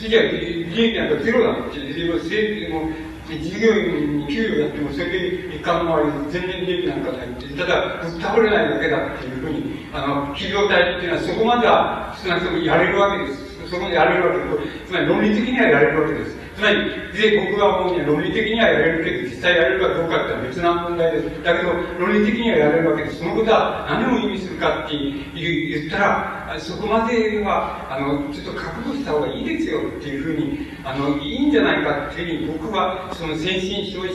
次は利益なんかゼロだって、従業員に給料やっても、それで一貫の周りに全然利益なんかないって、ただ、ぶっ倒れないだけだっていうふうに、企業体っていうのはそこまでは少なくともやれるわけです。そこまでやれるわけです。つまり論理的にはやれるわけです。つまり、僕が思うには論理的にはやれるけど、実際やれるかどうかってのは別な問題です。だけど、論理的にはやれるわけです。そのことは何を意味するかって言ったら、そこまでは、ちょっと覚悟した方がいいですよっていうふうに、いいんじゃないかっていうふうに、僕は、その先進消費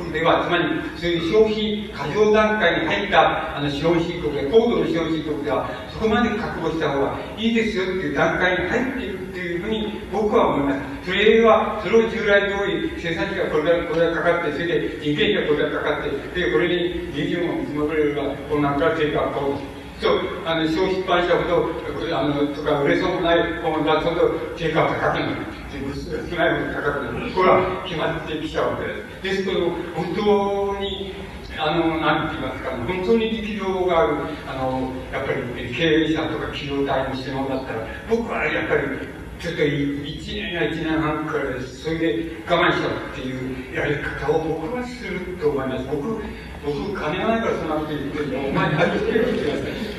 国では、つまり、そういう消費過剰段階に入った、消費国で、高度の消費国では、そこまで覚悟した方がいいですよっていう段階に入っているっていうふうに、僕は思います。それは、それを従来通り、生産費がこれがかかって、それで人件費がこれがかかって、で、これに利益も見積もられるが、このなんか定価がこう、そう、消費版したほど、とか、売れそうもないものだと、定価は高くなる。少ないものが高くなる。これは決まってきちゃうわけです。ですけど、本当に、なんて言いますか、本当に力量がある、やっぱり経営者とか企業体にしてもだったら、僕はやっぱり、ちょっと1年や1年半くらい、それで我慢したっていうやり方を僕はすると思います。僕、金がないからそんなこと言ってるの、お前に外してよって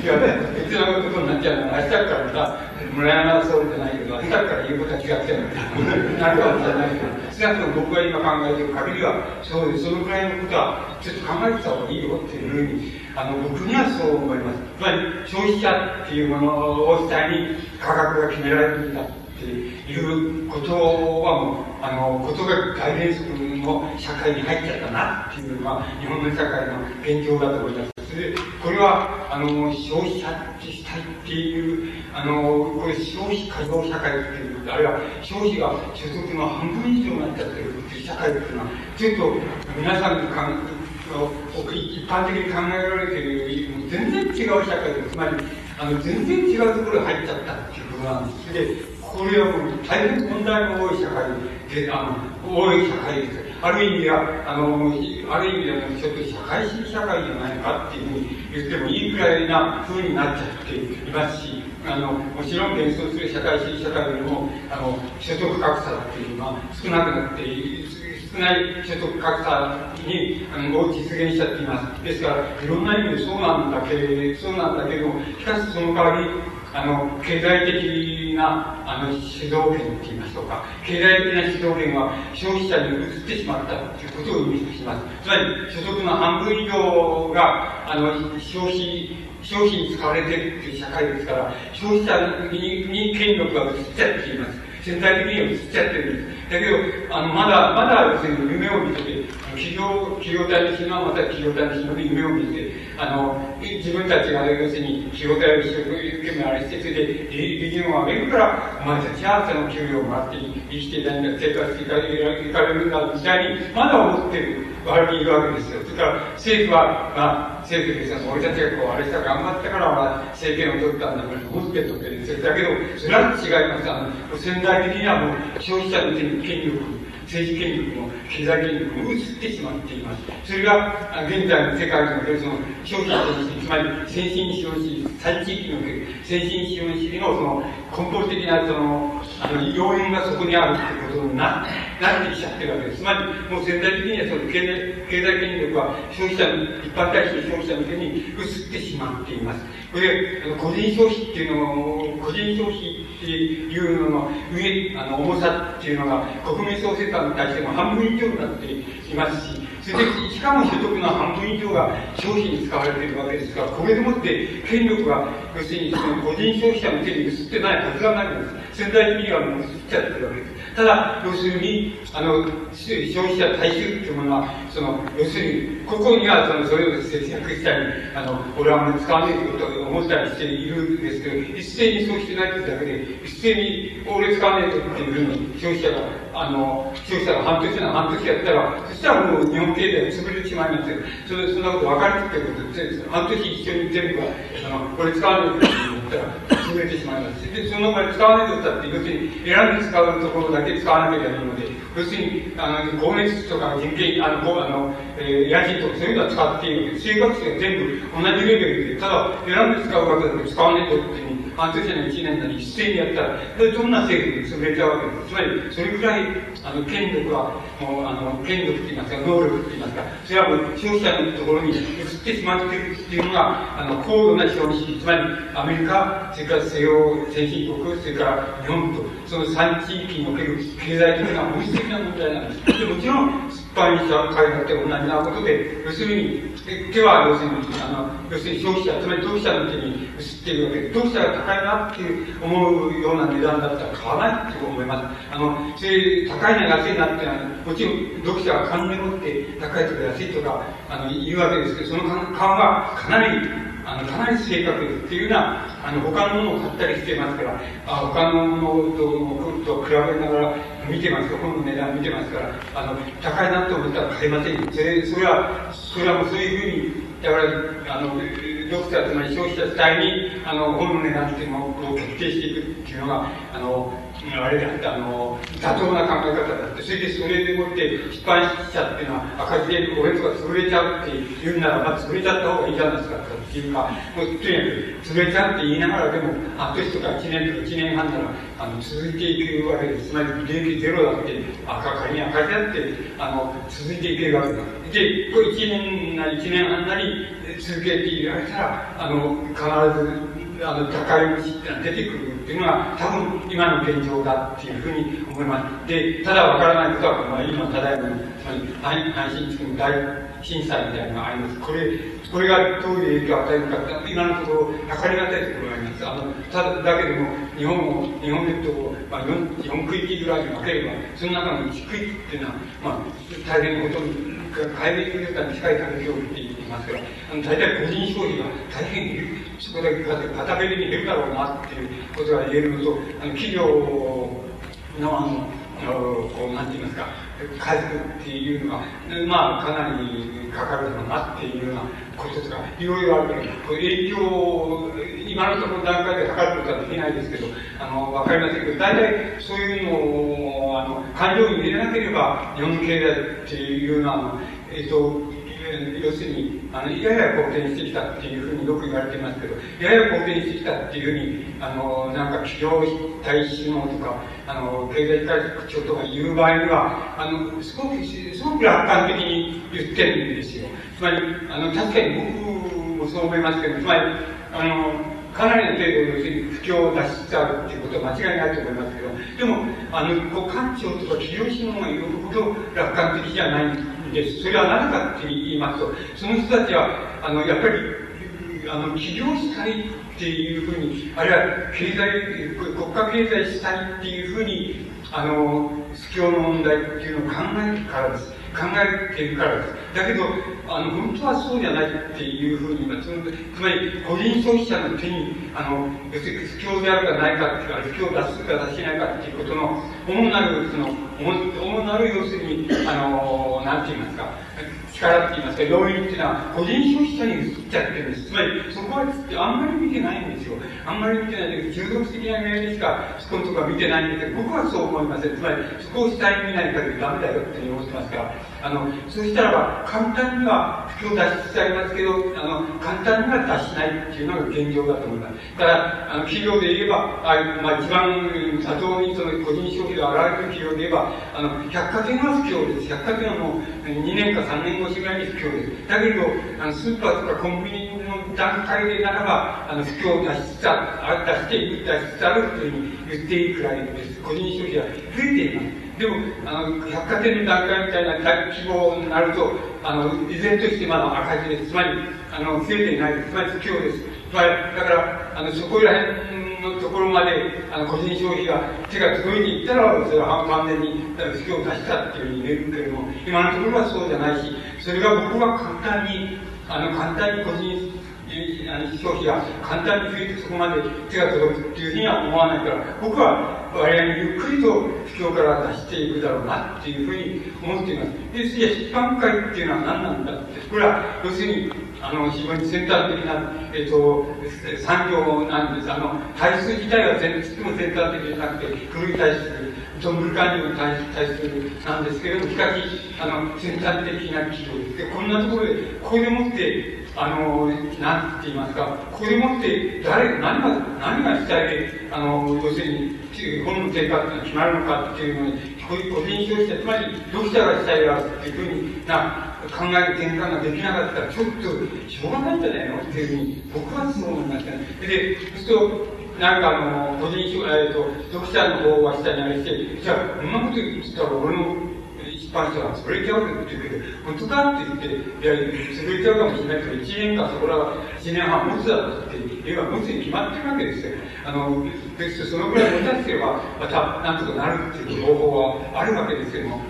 言われて、いやね、別なことになっちゃうの、明日からまた、村山はそうじゃないけど、明日から言うことは違っちゃうの、なるかもしれないけど、少なくとも僕が今考えている限りは、そうです、そのくらいのことは、ちょっと考えてた方がいいよっていうふうに、僕にはそう思います。つまり、消費者っていうものを主体に価格が決められるんだ。っていうことはもう、ことが大原則の社会に入っちゃったなっていうのが、日本の社会の現状だと思います。で、これは、消費者ってしたいっていう、これ消費過剰社会っていう、あるいは消費が所得の半分以上になっちゃってるっていう社会っていうのは、ちょっと皆さんの感覚、一般的に考えられているよりも全然違う社会です。つまり、全然違うところに入っちゃったっていうことなんです。でこれはもう大変問題の多い社会大い社会です。ある意味では、ちょっと社会主義社会じゃないかっていうふうに言ってもいいくらいな風になっちゃっていますし、もちろん連想する社会主義社会よりも、所得格差っていうのは少なくなっている。少ない所得格差にを実現しちゃっています。ですから、いろんな意味でそうなんだけど、しかしその代わり、経済的な主導権といいますとか、経済的な主導権は消費者に移ってしまったということを意味します。つまり、所得の半分以上が消費に使われているという社会ですから、消費者に権力が移っちゃっています。全体的には移っちゃってるんです。だけど、まだですね、夢を見てて、企業体としてはまた企業体として夢を見てて、自分たちが要するに企業体を一生懸命あれして、それで利潤を上げるから、お前たちはその給料をもらって生きていたいんだ、生活していかれるんだ、みたいに、まだ思ってる割にいるわけですよ。それから政府は、政府ですね、俺たちがこう、あれした頑張ったから、政権を取ったんだから、持ってるわけですよ。だけど、それは違います。潜在的にはもう、消費者の手に権力、政治権力も、経済権力も移ってしまっています。それが、現在の世界におけるその、消費者のつまり、先進資本主義、最地域における先進資本主義のその、根本的なその、要因がそこにあるということになってきちゃってるわけです。つまり、もう全体的にはその経済権力は消費者の、一般対象消費者の手に移ってしまっています。これ、個人消費っていうのの重さっていうのが国民総生産に対しても半分以上になっていますし、それでしかも所得の半分以上が消費に使われているわけですから、これでもって権力が要するにその個人消費者の手に移ってないはずがないんです。潜在的にはもう移っちゃってるわけです。ただ、要するに、消費者大衆というものは、要するに、個々にはそれを節約したり、俺はもう使わないということを思ったりしているんですけど、一斉にそうしてないというだけで、一斉に俺使わないとっていうふうに、消費者が半年やったら、そしたらもう日本経済が潰れてしまいますよ。そんなこと分かるってことですよ。半年一緒に全部は、俺使わないと言ったら、潰れてしまいます。で、その場合使わないとだって、要するに、選んで使うところだけ使わなきゃいけないので、要するに、光熱費とか人件費、家賃とかそういうのは使っているので、生活費は全部同じレベルで、ただ、選んで使う方だけ使わないとっていう、半年や1年なり一斉にやったら、どんな政府に潰れちゃうわけです。つまり、それぐらい、権力は、もう、権力といいますか、能力といいますか、それはもう消費者のところに移ってしまっているっていうのが、高度な消費主義、つまり、アメリカ、それから西欧、先進国、それから日本と、その3地域における経済的な本質的な問題なんです。でもちろん、失敗にした会話って同じなことで、要するに、手は要するに消費者、つまり消費者の手に移っているわけで、消費者が高いなって思うような値段だったら買わないと思います。そういう高いな安いなっていうのは、もちろん読者は勘でもって高いとか安いとか言うわけですけど、その勘はかなり正確ですっていうような、他のものを買ったりしていますから、他のものと比べながら見てますから、本の値段見てますから、高いなと思ったら買えませんよ。それはもうそういうふうに、だから、読者、つまり消費者主体に、本の値段っていうのを決定していくっていうのが、あれだって、妥当な考え方だって、それでもって、失敗者っていうのは赤字で俺とか潰れちゃうって言うなら、潰れちゃった方がいいじゃないですかっていうか、もうとにかく潰れちゃうって言いながらでも、半年とか1年とか1年半なら、続いていくわけです。つまり、利益ゼロだって、仮に赤字だって、続いていけるわけだ。で、これ1年なり1年半なり続けていられたら、必ず、高い虫ってのが出てくるっていうのが多分今の現状だっていうふうに思います。で、ただわからないことは、今ただいまの、つまり阪神地区の大震災みたいなのがあります。これがどういう影響を与えるかって、今のところ測りがたいところがあります。だけども、日本列島を、4区域ぐらいに分ければ、その中の1区域っていうのは、大変なことに、海外経済に近い環境を見ていますから、大体個人消費が大変そこだけ片目に減るだろうなっていうことが言えるのと、企業のなんて言いますか、回復っていうのが、かなりかかるのかなっていうようなこととか、いろいろあるけど、影響を今のところの段階で測ることはできないですけど、わかりませんけど、大体そういうのを、も官僚に入れなければ日本経済っていうのは要するにやや好転してきたっていうふうによく言われてますけど、やや好転してきたっていうふうになんか企業体質のとか経済対策とか言う場合にはすごく楽観的に言ってるんですよ。つまり確かに僕もそう思いますけど、つまりかなりの程度の不況を出しつつあるっていうことは間違いないと思いますけど、でも官庁とか企業主の方が言うほど楽観的じゃないんです。それは何かって言いますと、その人たちはやっぱり起業したいっていうふうに、あるいは国家経済したいっていうふうに不況の問題っていうのを考えているからです。だけど本当はそうじゃないっていうふうに、つまり個人消費者の手に要するに不況であるかないかっていうか、不況を出すか出しないかっていうことの主なる要するになんて言いますか、力って言いますか、要因っていうのは個人消費者に移っちゃってるんです。つまりそこはあんまり見てないんですよ。あんまり見てないで、中毒的な面しかそこのとこは見てないんですけど、僕はそう思いません。つまりそこを主体に見ない限りダメだよって思ってますから、そうしたらば簡単には不況脱出されますけど、簡単には脱しないっていうのが現状だと思います。だから企業で言えば一番妥当にその個人消費が現れる企業で言えば百貨店は不況です。百貨店はもう2年か3年越しぐらいに不況です。だけどスーパーとかコンビニの段階でならば不況を出しつつあるというふうに言っていいくらいです。個人消費は増えています。でも百貨店の段階みたいな大規模になると依然としてまだ赤字です。つまり増えていないです。つまり不況です。つまりだからそこら辺のところまで個人消費が手が届いていったら、それは完全に不況を出したっていうふうに言えるけれども、今のところはそうじゃないし、それが僕は簡単に個人消費が簡単に増えてそこまで手が届くっていうふうには思わないから、僕は割合にゆっくりと不況から出していくだろうなっていうふうに思っています。で、次は出版会っていうのは何なんだって、これは要するに非常に先端的な、産業なんです。体質自体はとても先端的じゃなくて、古い体質、どんぶり管理の体質なんですけれども、しかし先端的な企業です。で、こんなところでここでもってなんて言いますか、ここでもって何が主体で要するに本の定価っていうのが決まるのかっていうのに、個人消費者、つまり読者が主体であるっていうふうに考える転換ができなかったら、ちょっとしょうがないんじゃないのっていうふうに僕はそう思いましたね。で、そうするとなんか個人消費読者の方は下にあれして、じゃあこんなこと言ってたら俺の一般人はそれちゃうよって言うけど、本当かって言って、いや、それちゃうかもしれないけど、1年間そこらは1年半持つだろうって言って、今持つに決まってるわけですよ。ですそのぐらい持たせれば、またなんとかなるっていう方法はあるわけですけども、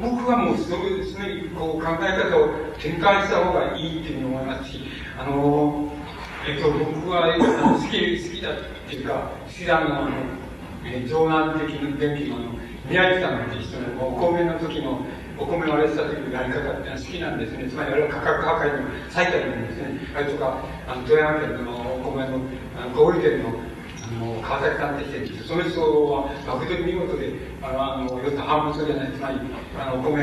僕はもうすぐにこう考え方を転換した方がいいっていうふうに思いますし、僕は好きだっていうか、好きなのは城南的な電気の宮地さんっていう人のお米の時のお米を割れてた時のやり方っていうのは好きなんですね。つまりあれは価格破壊の最たるものですね。あれとか富山県のお米の小売店の川崎さんって人、その人は学徒に見事で要するに半物じゃない、つまりお米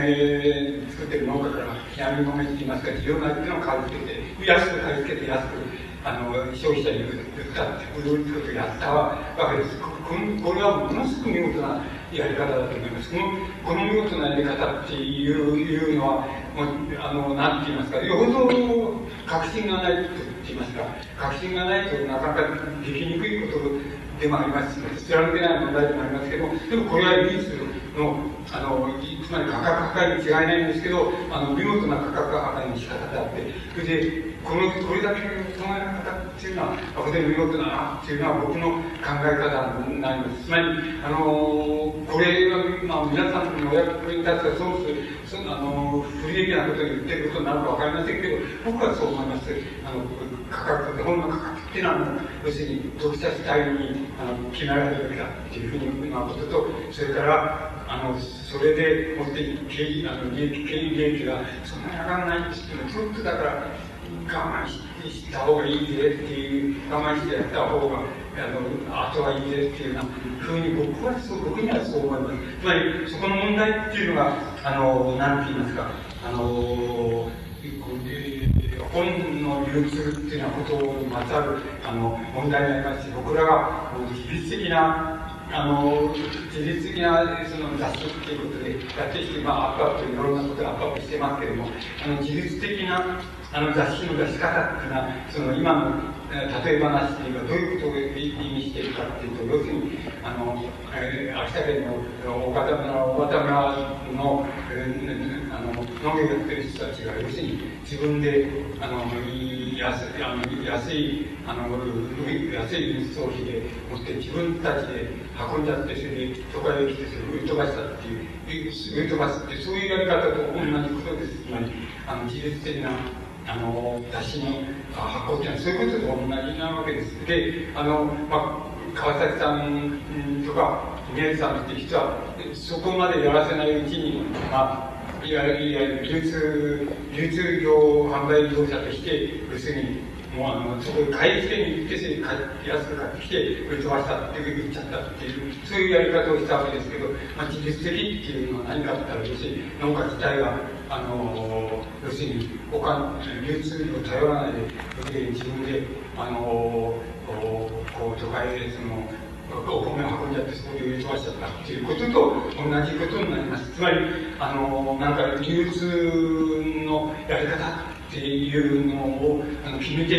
作ってる農家から闇米って言いますか、需要があるっていうのを買い付けて安く買い付けて安く。消費者に売ったって、売るってことをやったわけです。これはものすごく見事なやり方だと思います。この見事なやり方っていうのは、なんて言いますか、よほど確信がないと言いますか、確信がないとなかなかできにくいことでもありますし、知られてない問題でもありますけど、でもこれは唯一の、つまり価格破壊に違いないんですけど、見事な価格破壊の仕方であって、それで、これだけの考え方っていうのは、ここで見事だなっていうのは僕の考え方になります。つまり、これは、皆さんのお役に立つか、不利益なことを言ってることになるかわかりませんけど、僕はそう思います。本の価格っていうのは、要するに読者主体に決められるわけだっていうふうにことと、それから、それで持っていく利益がそんなに上がらないっていうのは、ちょっとだから我慢した方がいいぜっていう、我慢してやった方がアートはいいですっていうようなふうに僕にはそう思います。つまりそこの問題っていうのが何て言いますか本の流通っていうようなことにまつわる問題になりますし、僕らが自律的なその雑誌っていうことでやってきて、いろんなことをアップアップしてますけれども、自律的な雑誌の出し方っていうのは、その今の例え話っていうのはどういうことを意味しているかっていうと、要するに秋田県の大潟村の農業をやってる人たちが、要するに自分で安い運送費で持って自分たちで運んじゃって、それで都会へ来てそれを売り飛ばしたっていう、売り飛ばすってそういうやり方と同じことです。つまり自律的な出しの発行っていうのはそういうことと同じなわけです。で、川崎さんとか宮治さんって人はそこまでやらせないうちに、流通業販売業者として要するにもうそこに買い付けに行って安く買ってきて売り飛ばしたって売っちゃったっていうそういうやり方をしたわけですけど、自律的っていうのは何かって言ったら要するに農家自体が要するに流通に頼らないで自分で都会でそのお米を運んじゃってそこで売り飛ばしちゃったっていうことと同じことになります。つまり流通のやり方っていうのを決めて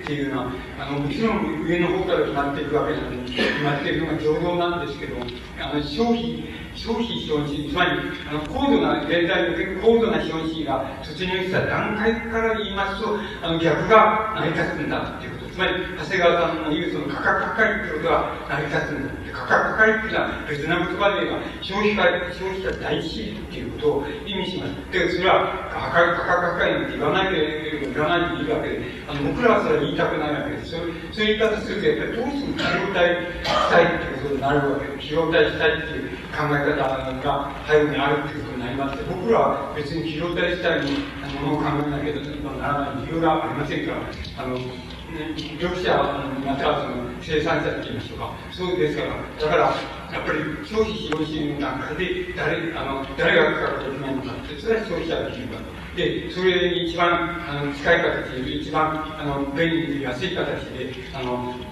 っていうのはもちろん上の方から決まっていくわけなので決まっていくのが情報なんですけど、消費つまり高度な全体的高度な消費が突入した段階から言いますと逆が成り立つんだっていうこと、つまり長谷川さんの言うその価格破壊ってことが成り立つんだって、価格破壊っていうのは別な言葉で言えば消費が大事っていうことを意味します。でそれは価格破壊なんて言わないでいるわけで、僕らはそれは言いたくないわけです。そういう言い方するとやっぱりどうしても費用対したいっていうことになるわけで、費用対したいっていう考え方が背後にあるっていうことになります。僕らは別に費用対したいものを考えなければならない理由がありませんから、業者またはその生産者って言いましょうか、そうですから、だからやっぱり消費資本主義の段階で誰が価格を決めるのかって、それは消費者が決めるかと。で、それに一番近い形で、一番便利で安い形で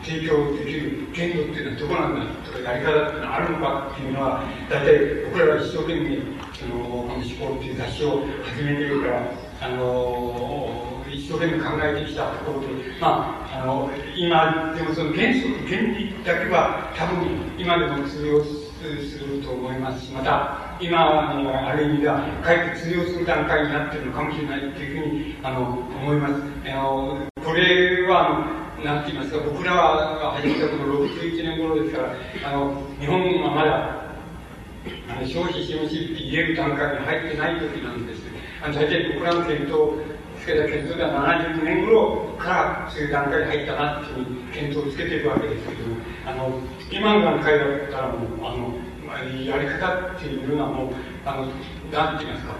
提供できる限度っていうのはどこなんだとか、やり方っていうのはあるのかっていうのは、大体僕らが一生懸命この「志向」っていう雑誌を始めているから、一生懸命考えてきたところで、今でもその原理だけは多分今でも通用すると思いますし、また今はある意味ではかえって通用する段階になっているのかもしれないというふうに思います。これはなんて言いますか、僕らは始めたこの61年頃ですから日本はまだ消費資本主義って言える段階に入ってない時なんです。大体僕らの検討では70年頃からそういう段階に入ったなっていう検討をつけているわけですけども、今の段階だったらもうやり方っていうのはもうなんて言いますか、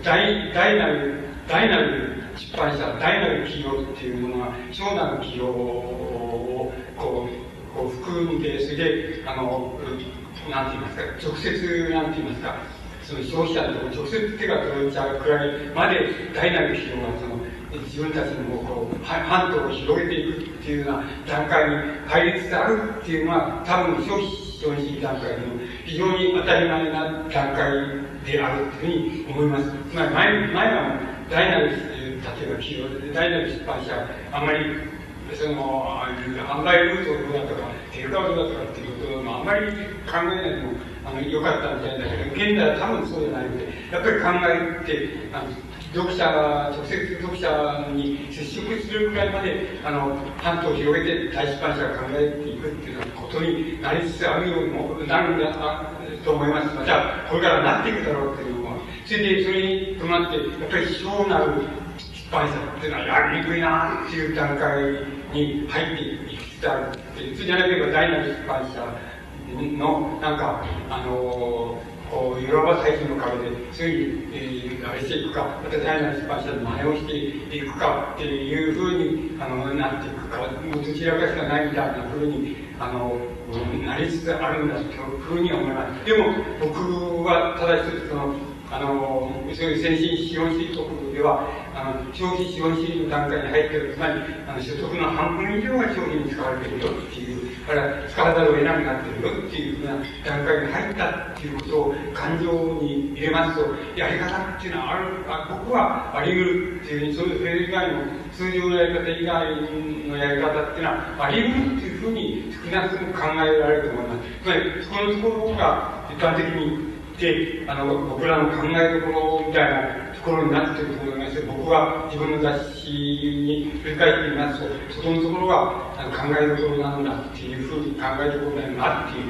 大なる出版社、大なる企業っていうものが小なる企業をこう含んで、それでなんて言いますか、直接なんて言いますか、その消費者の直接手が届いちゃうくらいまで大なる企業が自分たちの範疇を広げていくっていうような段階に入りつつあるっていうのは多分消費資本主義段階の非常に当たり前な段階であるっていうふうに思います。つまり前は大なる例えば企業で大なる出版社あんまりその販売ルートどうだとか定価はどうだとかっていうことをあんまり考えないでも良かったみたいだけど、現在は多分そうじゃないので、やっぱり考えて読者が直接読者に接触するくらいまで範疇を広げて大出版社が考えていくっていうことになりつつあるようにもなるんだと思います。じゃあこれからなっていくだろうというのは、それに伴ってやっぱり小なる出版社っていうのはやりにくいなっていう段階に入っていきつつあるっていう、それじゃなければ大なる出版社のなんかいわば最近の壁ですぐに、あれしていくか、また第7出版社の真似をしていくかっていうふうになっていくか、もうどちらかしかないみたいなふうになりつつあるんだというふうに思います。でも僕はただ一つそういう先進資本主義国では、消費資本主義の段階に入っている、つまり所得の半分以上が消費に使われているよっていう、あるいは使わざるを得なくなっているよっていうふうな段階に入ったっていうことを感情に入れますと、やり方っていうのは僕はあり得るっていう、それ以外の通常のやり方以外のやり方っていうのはあり得るっていうふうに少なくとも考えられると思います。つまりそこのところが一般的にで僕らの考えどころみたいなところになっていると思います。僕は自分の雑誌に振り返ってみますと、そこのところが考えどころなんだっていうふうに考えどころなんだってい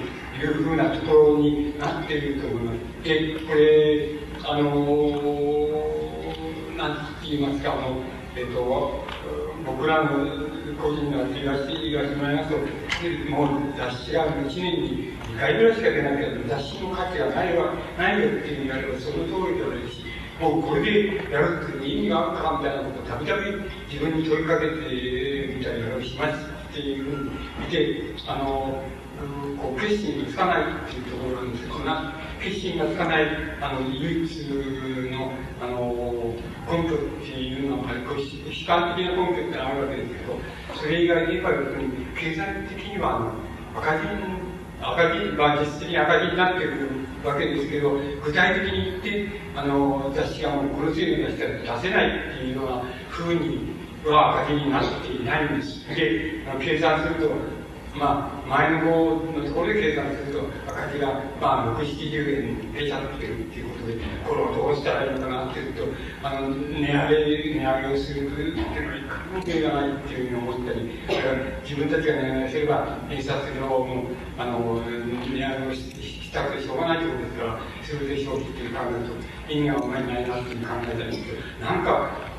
うふうなところになっていると思います。で、これ、なんて言いますか、僕らの個人の雑誌がしてもらいますと、もう雑誌が1年に2回ぐらいしか出なければ雑誌の価値がないよって言われればその通りではないし、もうこれでやるって意味があるかみたいなことをたびたび自分に問いかけてみたいなのをしますっていうふうに見て、こう決心がつかないっていうところなんですけど、決心がつかない唯一の根拠っていうのは悲観的な根拠ってあるわけですけど、それ以外で言えば経済的には赤字、まあ、実質的に赤字になってくるわけですけど、具体的に言って雑誌がもうこの制度を出したら出せないっていうようなふうには赤字になっていないんです。で、計算するとまあ、前の方のところで計算すると赤字が、まあ、6、70円出ちゃってるっていうことで、これをどうしたらいいのかなっていうと、値上げをするっていうのは一回も手がないっていうふうに思ったり、自分たちが値上げすれば印刷業も値上げをしたくてしょうがないところですから、それで消費っていう考えると意味があんまりないなっていう考えたりして、なんか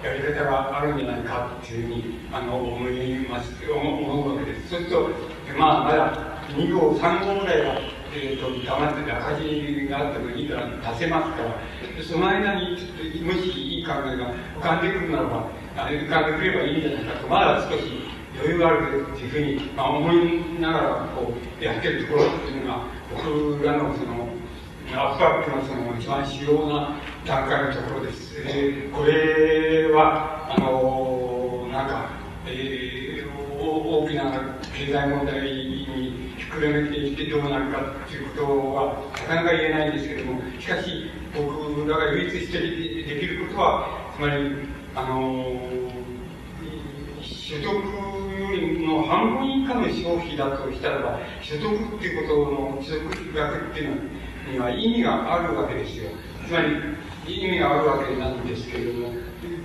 やり方があるんじゃないかっていうふうに思うわけです。そうすると、まあ、まだ2号、3号ぐらいは、黙ってて赤字があってもいいから出せますから、その間にもしいい考えが浮かんでくるならば、浮かんでくればいいんじゃないかと、まだ少し余裕があるっていうふうに、まあ、思いながらこうやってるところっていうのが、僕らのそのアップアップのその一番主要な段階のところです。これは大きな経済問題に膨らめていってどうなるかということはなかなか言えないんですけれども、しかし僕らが唯一してできることは、つまり所得の半分以下の消費だとしたらば、所得っていうことの所得額っていうのには意味があるわけですよ。つまり意味があるわけなんですけれども、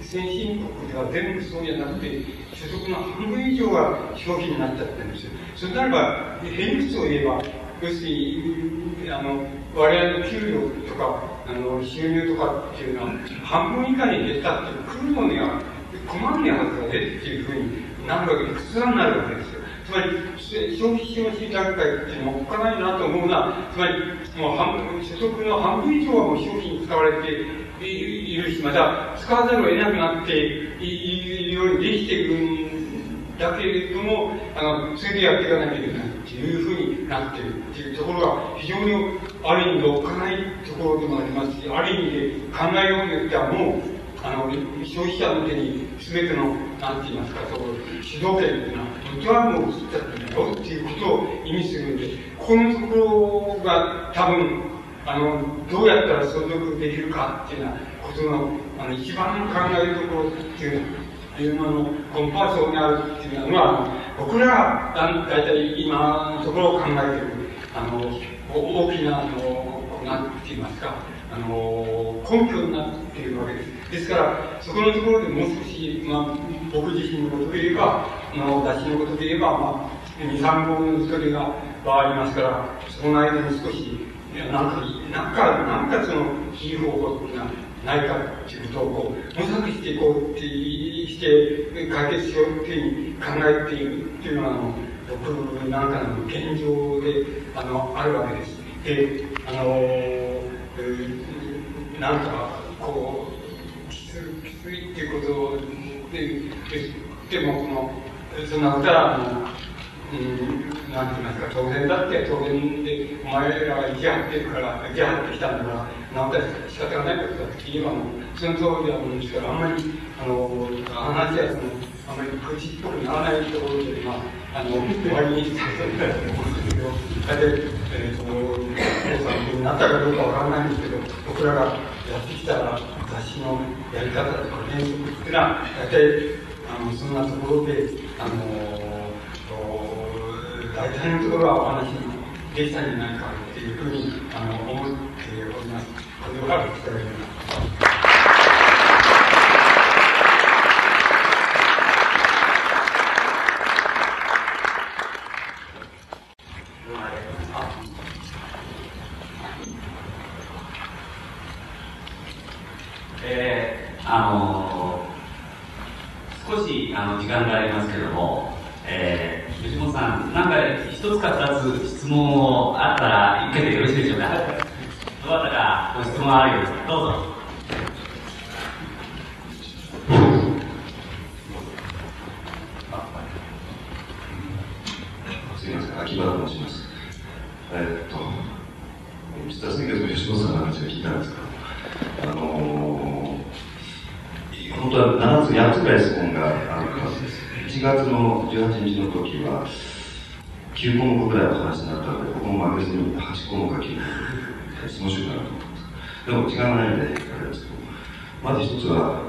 先進国では全部そうじゃなくて、所得の半分以上が消費になっちゃってるんですよ。それならば偏屈を言えば、要するに我々の給料とか収入とかっていうのは半分以下に出たっていう食うのには困んねえはずだねっていうふうになるわけで、普通になるわけですよ。つまり消費資本主義段階っていうのはおっかないなと思うのは、つまりもう所得の半分以上はもう消費に使われているし、また使わざるを得なくなっているようにできているんだけれども、それでやっていかなきゃいけないっていうふうになっているっていうところが、非常にある意味でおっかないところでもありますし、ある意味で考えようによってはもう消費者の手に全てのなんて言いますか、その主導権っていうのはドトラムを切ったんだよっていうことを意味するので、ここのところが多分どうやったら存続できるかっていうようなことの一番考えるところっていうののコンパーソンになるっていうのは、僕らが大体今のところを考えている大きななんて言いますか、根拠になっているわけです。ですから、そこのところでもう少し、まあ、僕自身のことで言えば、私のことで言えば、まあ、2、3本の一人がありますから、その間に少し、なんかその、いい方法がないかっていうことをこう、模索していこうってして、解決しようっていうふうに考えているっていうのは、僕なんかの現状で、あるわけです。で、なんかこうきついっていうことで、でもこのそんなことはなんて言いますか、当然だって当然で、お前らが生き張ってるから生き張ってきたんだから何だって仕方がないことだって今のその通りだもんですから、あんまり話やあんまり愚痴っぽくならないところでまあ終わりにしたいと思うんですけど、だけどお父さんになったかどうかわからないんですけど、僕らがやってきた雑誌のやり方とか原則っていうのは大体そんなところで大体のところはお話できたんじゃないかっていうふうに思っております。これはお伝えします。少し時間がありますけれども、吉本さん、なんか一つか二つ質問をあったら受けてよろしいでしょうか。どなたかご質問あるようです。どうぞ。すみません、秋葉と申します。実は先月の吉本さんの話を聞いたんですけど、本当は7つ、8つぐらい質問があるはずです。1月の18日の時は、9項目ぐらいの話になったので、ここもまあ別に8項目が9項目、質問集かなと思ってます。でも時間がないので、あれですけど、まず一つは、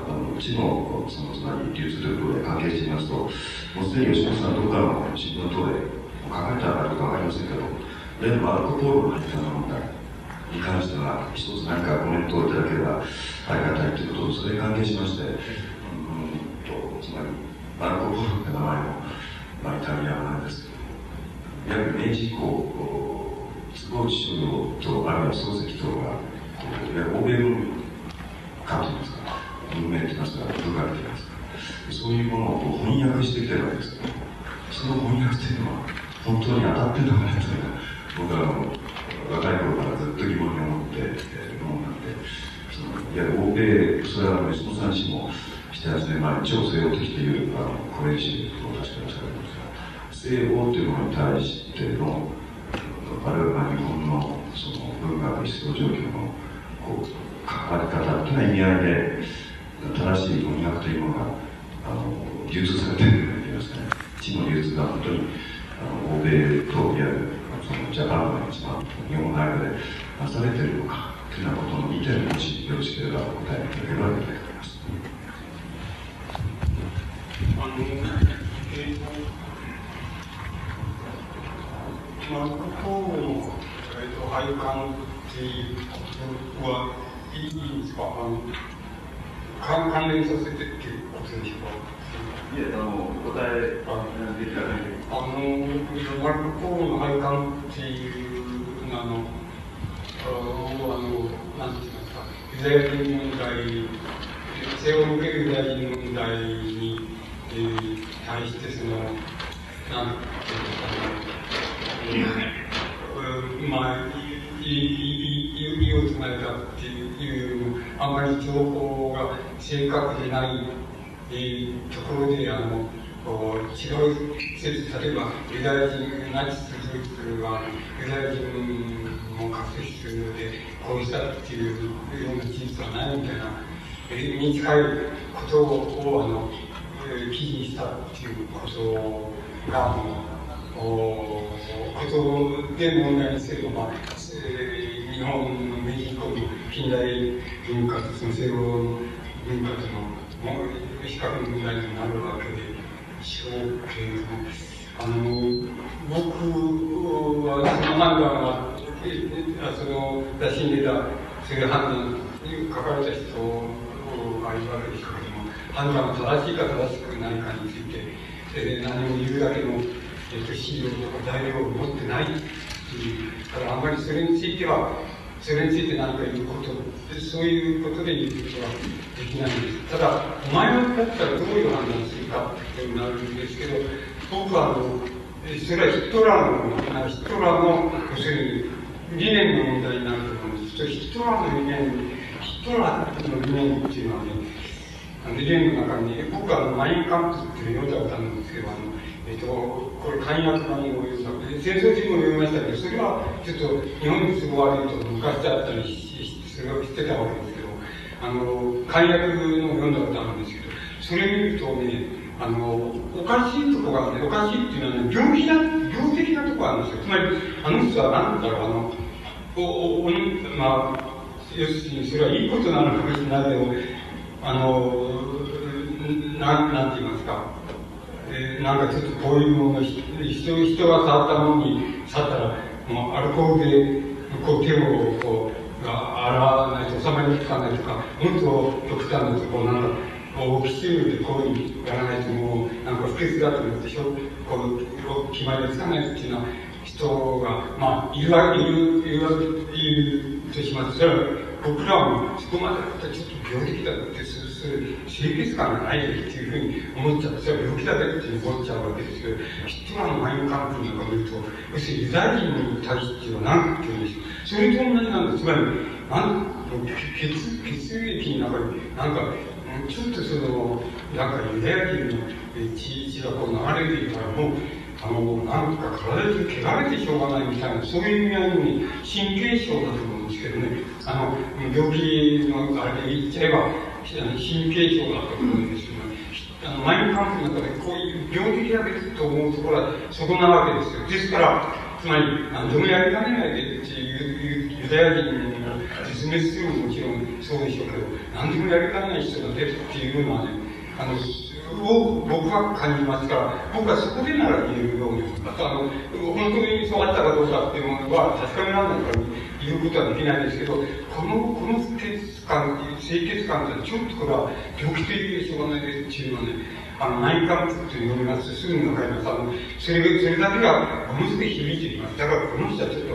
知能、そのつまり流通ということで関係していますと、もうすでに吉本さんのところからの新聞等で書かれたかどうかわかりませんけど、例のアルコールの入った問題に関しては、一つ何かコメントをいただければありがたいということと、それに関係しまして、つまり、アルコールって名前も、まあ、イタリアなんですけど、約明治以降、坪内信用と、あるいは漱石等が、欧米文化といいますか、文明といいますか、文化といいますか、そういうものを翻訳してきてるわけですけど、その翻訳というのは、本当に当たってるのかなというのは、僕は若い頃からずっと疑問に思っているものなんで、いや欧米、それは吉本さん氏も7、8年前、超西欧的というコレンシーを確かにされていますが、西欧というものに対しての、我々は日本のその文化の一層状況のこう関わり方というのは意味合いで、正しい翻訳というものが流通されているといいますかね、知の流通が本当に欧米といわゆるジャパンの一番日本の間でなされているのかというようなことの2点をもしよろしければお答えいただければと思います。配管っていうことはいいんですか？関連させてっていうことでしょうか？いや、お答えできない。マルコ・ポーロの配管っていうなんて言いますか、ユダヤ人問題、西欧におけるユダヤ人問題に対して、その、なんて言うんですかね、まあ、意をつないだっていう、あまり情報が正確でない。ところで違う説、例えばユダヤ人、ナチス・ドイツはユダヤ人も確立するので殺したっていうような事実はないみたいな、に近いことを記事にしたっていうことがことで問題にすれば、まあ日本のメディコの近代文化とその西欧文化との比較の問題になるわけでしょうけれども、僕はその判断は、その雑誌に出た、そういう判断に書かれた人がいるわけですけれども、判断が正しいか正しくないかについて、何も言うだけの資料とか材料を持ってないっていう、だからあんまりそれについて何か言うこと、そういうことで言うことはできないんです。ただ、お前のだったらどういう判断するかっていうことになるんですけど、僕はそれはヒトラーの要するに理念の問題になると思うんです。ヒトラーの理念、ヒ人の中の理念っていうのはね、理念の中に、ね、僕はマインカンプって読んだことあるんですけど、これ簡約版を読んだので、戦争時も読みましたけど、それはちょっと日本に都合悪いと昔だったりしてたわけですけど、簡約のを読んだことあるんですけど、それ見るとね、おかしいとこがね、おかしいっていうのはね、病的なとこがあるんですよ。つまり、あの人は何だろう、まあ、要するにそれはいいことなのかもしれないけど、なんて言いますか、なんかちょっとこういうもの、人が触ったものに触ったら、もうアルコールで、手をこう洗わないと収まりつかないとか、もっと極端なところなんか、オキシルでこういうのやらないともう、なんか不潔だと思って、決まりがつかないっていうのは、人が、まあ、いるとします。それは、僕らはそこまでだったらちょっと病気だって、清潔感がないっていうふうに思っちゃう。それは病気だっていうふうに思っちゃうわけですけど、人らのマインカンプなんか見ると、要するにユダヤ人に対しては何て言うんでしょう。それと同じなんです。つまり、血液の中に、なんか、ちょっとその、なんかユダヤ人の血がこう流れているから、もう、なんか体中汚れてしょうがないみたいな、そういう意味合いに神経症だと思うんですけどね、病気のあれで言っちゃえば、神経症だと思うんですけどね、マインカンプの中でこういう病気だけと思うところはそこなわけですよ。ですから、つまり、何でもやりかねないでっていうユダヤ人が絶滅するのももちろんそうでしょうけど、何でもやりかねない人だねっていうのはね、僕は感じますから、僕はそこでなら言うように、また本当にそうあったかどうかっていうものは確かめられないから言うことはできないんですけど、この清潔感ってちょっとこれは病気的でしょうがないですっていうのはね、内観って読みます。すぐにわかります。それだけがものすごい響いています。だからこの人はちょっと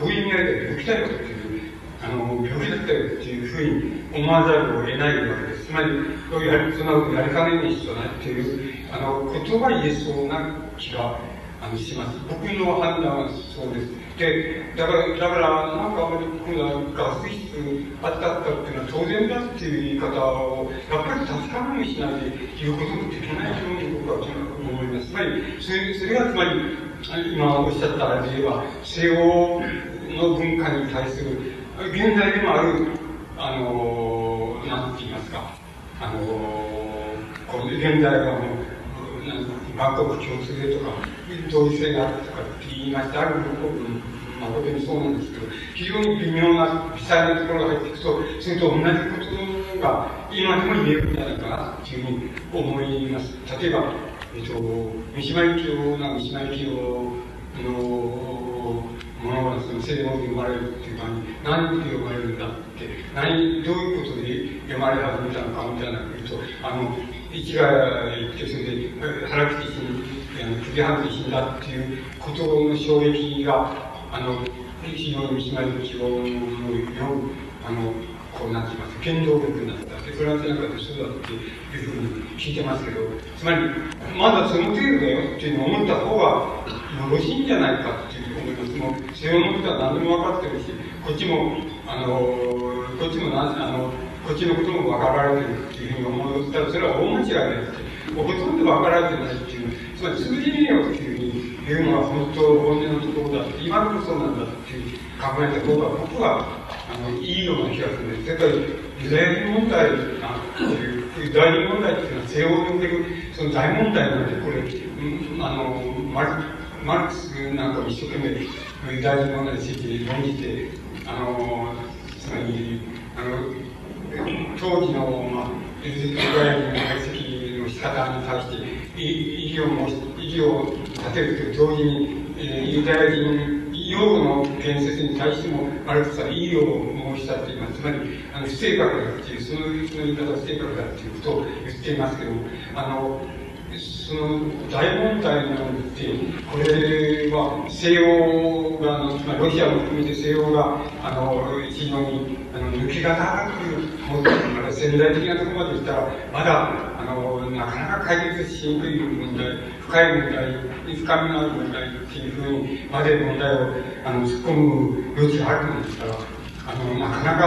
こういう意味合いで病気だよっていう、病気だったよっていうふうに、思わざるを得ないわけです。つまり、そんなことやりかねない人はないっていう、ことが言えそうな気がします。僕の判断はそうです。で、だから、なんかあまり僕はガス室あったったっていうのは当然だっていう言い方を、やっぱり確かめもしないで言うこともできないように僕は思います。つまり、それがつまり、今おっしゃったあれで言えば、西欧の文化に対する、現在でもある、なんて言いますか、この現代がもう、万国共通でとか、同一性があるとかって言いまして、ある部分、誠にそうなんですけど、非常に微妙な、微細なところが入っていくと、それと同じことが今でも言えるんじゃないかなというふうに思います。例えば、三島由紀夫な、三島由紀夫のものが西洋に生まれるっていう感じ、何で生まれるんだって。どういうことで読まれ始めたのかみたいなのを言うと、一概言って、それで腹切り死ん、首半切り死んだっていうことの衝撃が、非常に三島由紀夫のこうなっています。原動力になった。フランスなんかでそうだっていうふうに聞いてますけど、つまり、まだその程度だよっていうのを思った方がよろしいんじゃないかっていう思います。もう、西洋の人は何でも分かってるし、こっちも、こっちのことも分かられてるっていうふうに思ったら、それは大間違いだって、ほとんど分かられてないっていう、つまり数字ねえよっていうふうに言うのは本当、本音のところだって、今こそなんだっていう考えた方が、僕は、いいような気がするんです。だから、ユダヤ人問題ユダヤ人問題っていうのは、西欧におけるその大問題なんで、これ、マルクスなんかも一生懸命ユダヤ人問題について論じて、つまり、当時の、エルゼクラインの解析の仕方に対して、異議を立てると同時に、ユダヤ人、用語の建設に対しても、マルクスは異議を申し立てています。つまり、不正確だっていう、その言い方は不正確だっていうことを言っていますけども、その大問題なので、これは西欧が、ロシアも含めて西欧が、非常に抜けがなく持っているから、潜在的なところまでいったら、まだなかなか解決しにくい問題、深い問題、深みのある問題っていうふうにまで問題を突っ込む余地があるんですから、なかなか。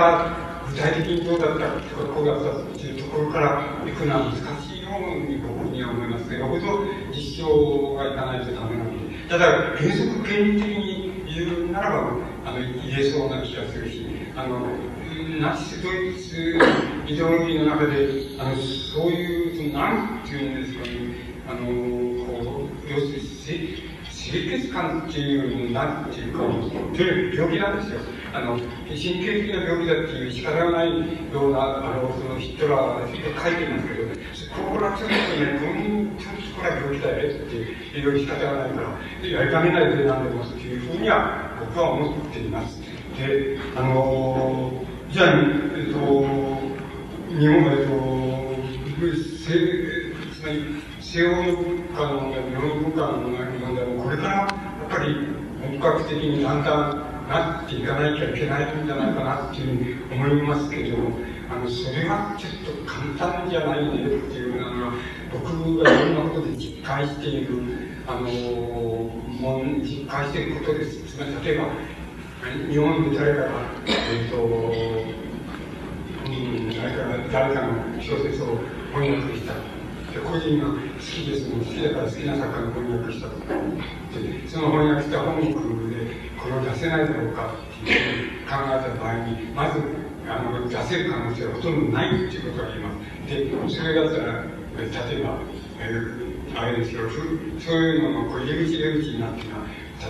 具体的にどうだったってことが2つというところから行くのは難しいように僕には思いますね。よほど実証がいかないとダメなので、ただ原則権利的に言うならば言えそうな気がするし、ナチス・ドイツイデオロギーの中でそういうなんていうんですかね、要するに神経質感っていうなんていうか、という病気なんですよ。神経的な病気だっていう仕方がないようなそのヒットラーが書いてますけど、こうなってくるとね、これは病気だよねっていう仕方がないからやりかねないでなんでもというふうには僕は思っています。で、じゃあ日本つまり西欧の文化の問題、日本の文化の問題もこれからやっぱり本格的にだんだんなっていかなきゃいけないんじゃないかなっていうふうに思いますけど、それはちょっと簡単じゃないねっていうのは、僕がいろんなことで実感している、実感していることです。つまり例えば、日本で誰かが、誰かの小説を翻訳した。個人が好きですもん、好きだから好きな作家の翻訳したとか、その翻訳した本国でこれを出せないだろうかっていう考えた場合に、まず出せる可能性はほとんどないっていうことがあります。で、それだったら、例えば、あれですよ、そういうのの入り口になっていうのは、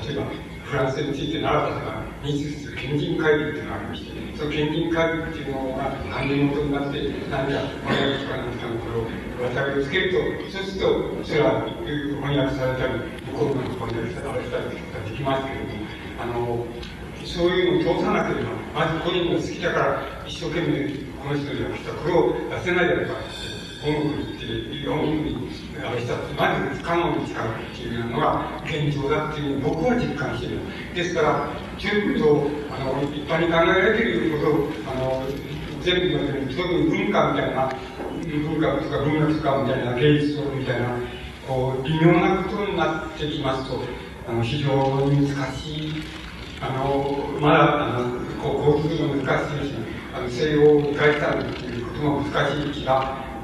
例えばフランスについて習ったとか、日本献金会議っていうのがありまして、その献金会議っていうのが関連元になって、何か翻訳とかなんかのこれを、渡りをつけると、そうすると、それは翻訳されたり、向こうの翻訳されたりとかできますけれども、そういうのを通さなければ、まず個人が好きだから、一生懸命この人に訳した、これを出せないだろうかって、音楽に訳したって、まず不可能に使うっていうのが現状だっていうのを僕は実感している。ですから、十分と一般に考えられていることを、全部の特に文化みたいな、文学とか文学とかみたいな芸術みたいなこう微妙なことになってきますと非常に難しいまだこうするの難しいし西欧を返したりっていうことも難しい気が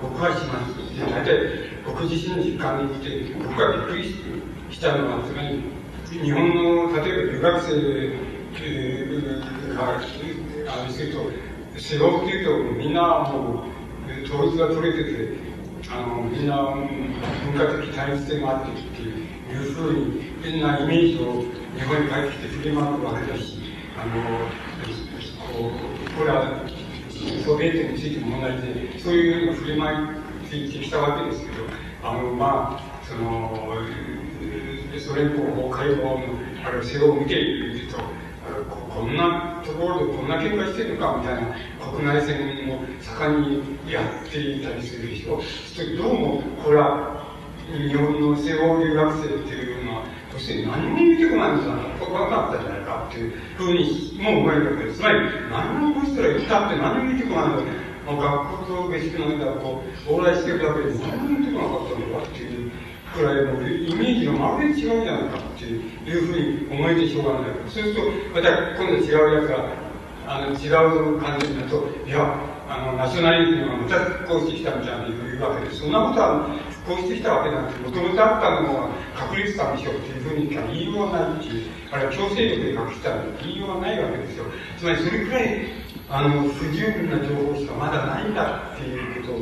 僕はします。大体僕自身の実感にして僕がびっくりしたのはつまり日本の例えば留学生があれすると西欧っていうとみんなもう統一が取れてて、みんな文化的対立性があってっていうふうに、変なイメージを日本に帰ってきて振り回るわけだし、これはソビエトについても問題で、そういうのを振り回ってきたわけですけど、まあ、ソ連邦崩壊後のあれを西欧を見てみると、こんなところでこんな喧嘩してるのかみたいな国内戦を盛んにやっていたりするでしょ。そしてどうもこれは日本の西欧留学生っていうのはそして何も見てこないんじゃないか分かったんじゃないかっていうふうにも思えるわけです。つまり何もこいつら言ったって何も見てこないんだね。学校と下宿の間を往来してるだけで何も見てこなかったのかっていうくらいのイメージがまるで違うんじゃないかっていうふうに思えてしょうがない。そうするとまた今度違うやつが違う感じになるといやナショナリズムがまた復興してきたみたいないうわけでそんなことは復興してきたわけじゃなくてもともとあったのは確立したんでしょうっていうふうに言いようがないっていうあるいは強制力で隠したら言いようがないわけですよ。つまりそれくらい不十分な情報しかまだないんだっていうことを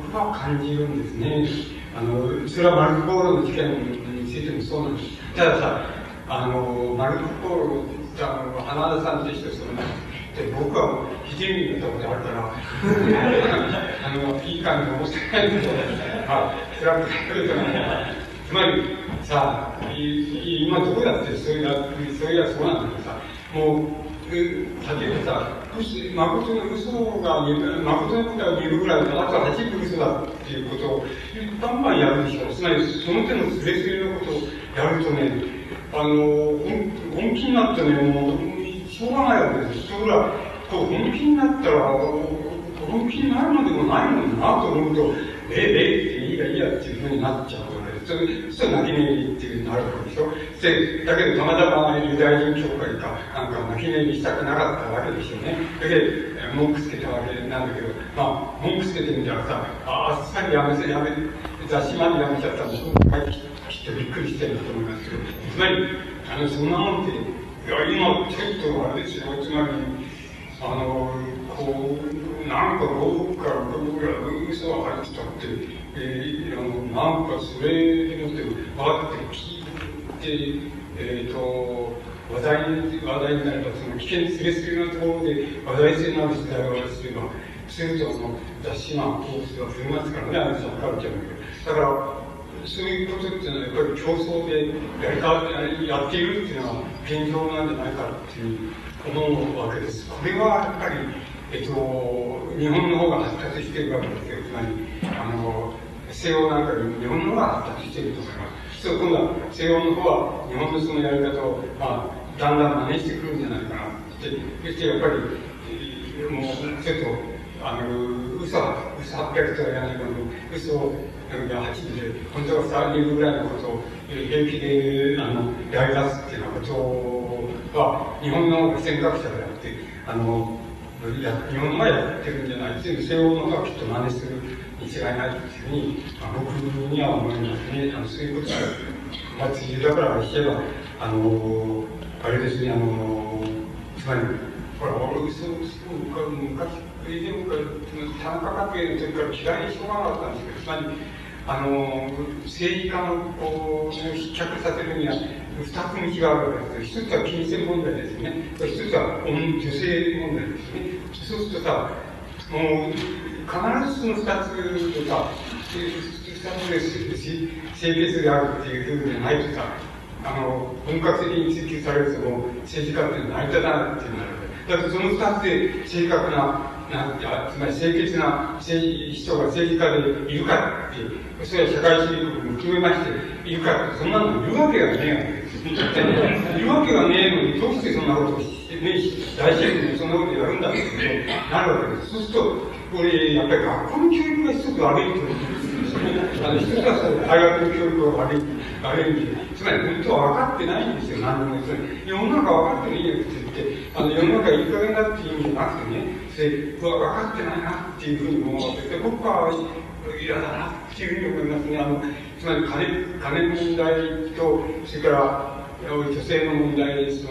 僕は感じるんですね。それはマルコ・ポーロの事件についてもそうなんです。たださマルコ・ポーロの花田さんとしてそうなんです。で僕はひでみになったことあるからいい感じが面白いんですよ。それはプレゼントなんだ。つまりさ今どこだってそういうやつそうなんだけどさもう例えばさ、誠の嘘が誠のことは2分ぐらいで、あとは8分嘘だっていうことをバンバンやるでしょ。つまりその手のスレスレのことをやるとね、本気になってね、もうしょうがないわけです。それはこう本気になったら本気になるのでもないもんなと思うと、いいやっていうふうになっちゃうわけです。それ泣き寝入りっていうのになるわけでしょ。でだけどたまたまユダヤ人教会かなんか泣き寝入りしたくなかったわけですよね。だけど文句つけたわけなんだけど、まあ、文句つけてみたらさ、あっさりやめて、雑誌までやめちゃったんで、帰ってきてびっくりしてると思いますけど、つまり、そんなもんって、いや、今、結構あれですよ、つまり、こう、なんか5分から5分ぐらい、嘘が入ってたって、なんかそれのって、わーって聞いて、話題になれば、その危険すれすれなところで話題性のある時代を話せば、そういうと雑誌マン、コースが増えますからね、あれさんからじゃないけど。だから、そういうことっていうのはやっぱり競争でやっているっていうのは現状なんじゃないかっていう思うわけです。これはやっぱり、日本の方が発達しているわけですよ。つまり、西欧なんかより日本の方が発達していると思います。そう、今度は西欧の方は日本のそのやり方を、まあ、だんだん真似してくるんじゃないかなって、そしてやっぱり、もうちょっと、嘘800とは言わないけど、嘘が8で、本当は3人ぐらいのことを平気でやり出すっていうようなことは、日本の尖閣者がやって、日本がやってるんじゃない、西欧の方はきっと真似するに違いないというふうに、僕には思いますね。そういうことが、次だからしては、あれですね、つまり、ほら、俺、そう、昔、以前から、単価学園の時から嫌いにしょうがなかったんですけど、つまり、政治家の、こう、失脚させるには、二つ道があるわけです。一つは金銭問題ですね。一つは女性問題ですね。そうするとさ、もう、必ずその二つとさ、二つですし、清潔であるっていうふうじゃないとさ、本格的に追求されるとも政治家っていうのは成り立たないっていうのがあるわけだから、その2つで正確な、つまり清潔な人が政治家でいるかっていう、それは社会主義国も決めましているかって、そんなの言うわけがねえわけです。言うわけがねえのに、どうしてそんなことをしてねえし、大政府にそんなことやるんだってなるわけです。そうすると、これやっぱり学校の教育が一つ悪いと思うんですよね。一つは大学の教育が悪い。つまり本当は分かってないんですよ、何でも。世の中分かってもいいよって言って、世の中いい加減だっていう意味じゃなくてね、分かってないなっていうふうに思われて、僕は嫌だなっていうふうに思いますね。つまり金の問題と、それから女性の問題で失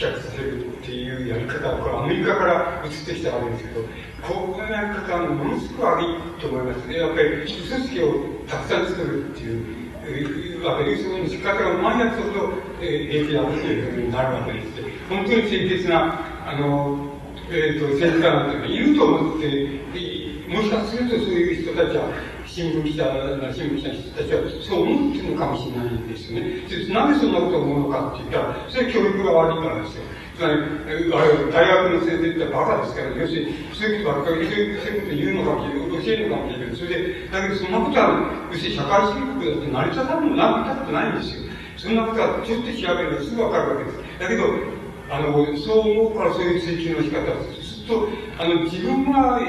脚させるっていうやり方は、これアメリカから移ってきたわけですけど、こういうやり方はものすごく悪いと思いますね。やっぱり嘘つきをたくさん作るっていう。その仕方がうまいやつほど影響があるというふうになるわけです。本当に清潔な政治家なんていうのがいると思って、もしかするとそういう人たちは、新聞記者の人たちはそう思ってるのかもしれないんですよね。なぜそんなことを思うのかって言ったら、それは教育が悪いからですよ。つまり、大学の先生ってバカですから、要するに、そういうことばっかり、そういうこと言うのかもしれない、教えるのかもしれないけど、それで、だけどそんなことは、要するに社会主義国だって成り立たないんですよ。そんなことは、ちょっと調べるとすぐわかるわけです。だけど、そう思うからそういう追求の仕方をすると、自分が、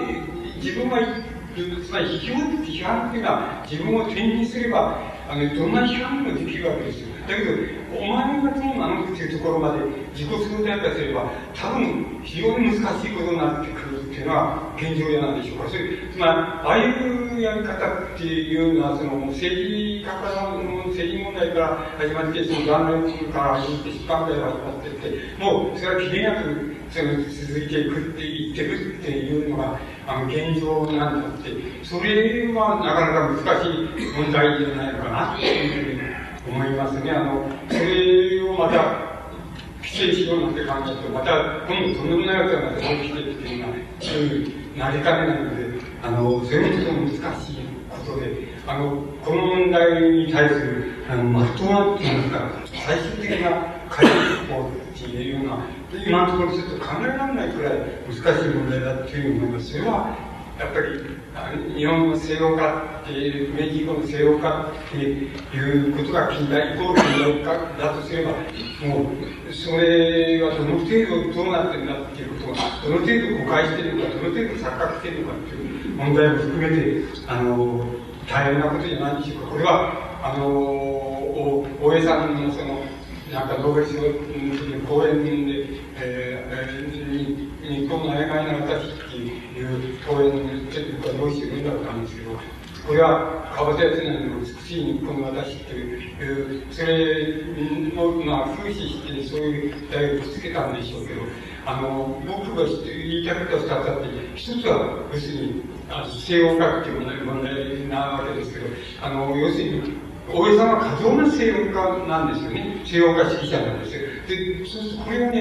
つまり批判っていうのは、自分を転任すれば、どんな批判でもできるわけですよ。だけど、お前がどうなのっていうところまで自己相談化すれば、多分、非常に難しいことになってくるっていうのは現状じゃないでしょうか。つまり、ああいうやり方っていうのは、その政治問題から始まって、その断念から始まって、出版会から始まってって、もう、それは切れなく、続いていってるっていうのが、現状なんだって、それはなかなか難しい問題じゃないのかなっていうふうに思いますね。それをまた、規制しようなんて考えると、また、今度とんでもないやつがまた起きてっていうのは、そういうなりかねないので、全然難しいことで、この問題に対する、まとまっていますから、最終的な解決方法っていうような、今のところちょっと考えられないくらい難しい問題だというふうに思います。それは、やっぱり、日本の西洋化っていう、明治以降の西洋化っていうことが近代イコール西洋化だとすれば、もう、それはどの程度どうなってるんだっていうことが、どの程度誤解してるのか、どの程度錯覚してるのかっていう問題も含めて、大変なことじゃないでしょうか。これは、大江さんのその、なんかノーベル賞の講演で、に本の曖昧な私っていう講演のテクニックはどうしているんだったんですけど、これは川端康成の美しい日本の私という、それをまあ風刺してそういう題をぶつけたんでしょうけど、僕が言いたかった2つあって、1つは要するに西洋化っていう問題なわけですけど、要するに大江さんは過剰な西洋化なんですよね。西洋化指揮者なんですよ。で、そうするとこれをね、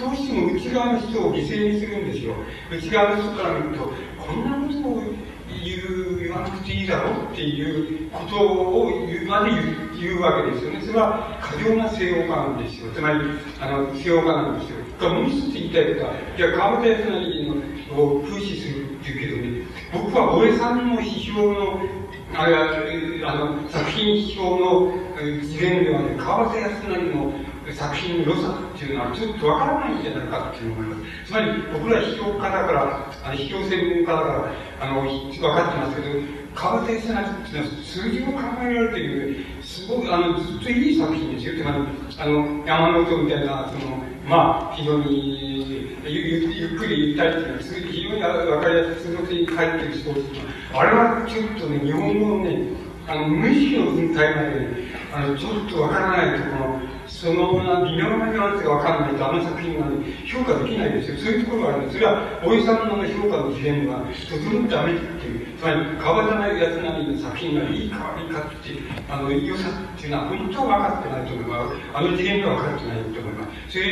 どうしても内側の人を犠牲にするんですよ。内側の人から見ると、こんなことを言わなくていいだろうっていうことを言うわけですよね。それは過剰な西洋化なんですよ。つまり西洋化なんですよ。もう一つ言いたいことは、いや川端康成を風刺するっていうけどね、僕は大江さんの批評の作品批評の事例ではね、川端康成の作品の良さっていうのはちょっとわからないんじゃないかっていう思います。つまり僕ら批評家だから、批評専門家だから分かってますけど、川端康成っていうのは数字を考えられている、すごくずっといい作品ですよ。つまり山の音みたいな、そのまあ非常にゆっくりゆったりっていうのは非常に分かりやすい、鋭くに書いてるスポーツっていうのは、あれはちょっとね、日本語のね無意識の文体までね、ちょっとわからないところ、その微妙なニュアンスがわからないと、あの作品はね、評価できないですよ。そういうところがあるんです。それは、大江さんの評価のジレンマがとてもダメっていう、つまり、川端康成の作品がいいか悪いかっていう、良さっていうのは本当は分かってないと思います。あのジレンマは分かってないと思います。それ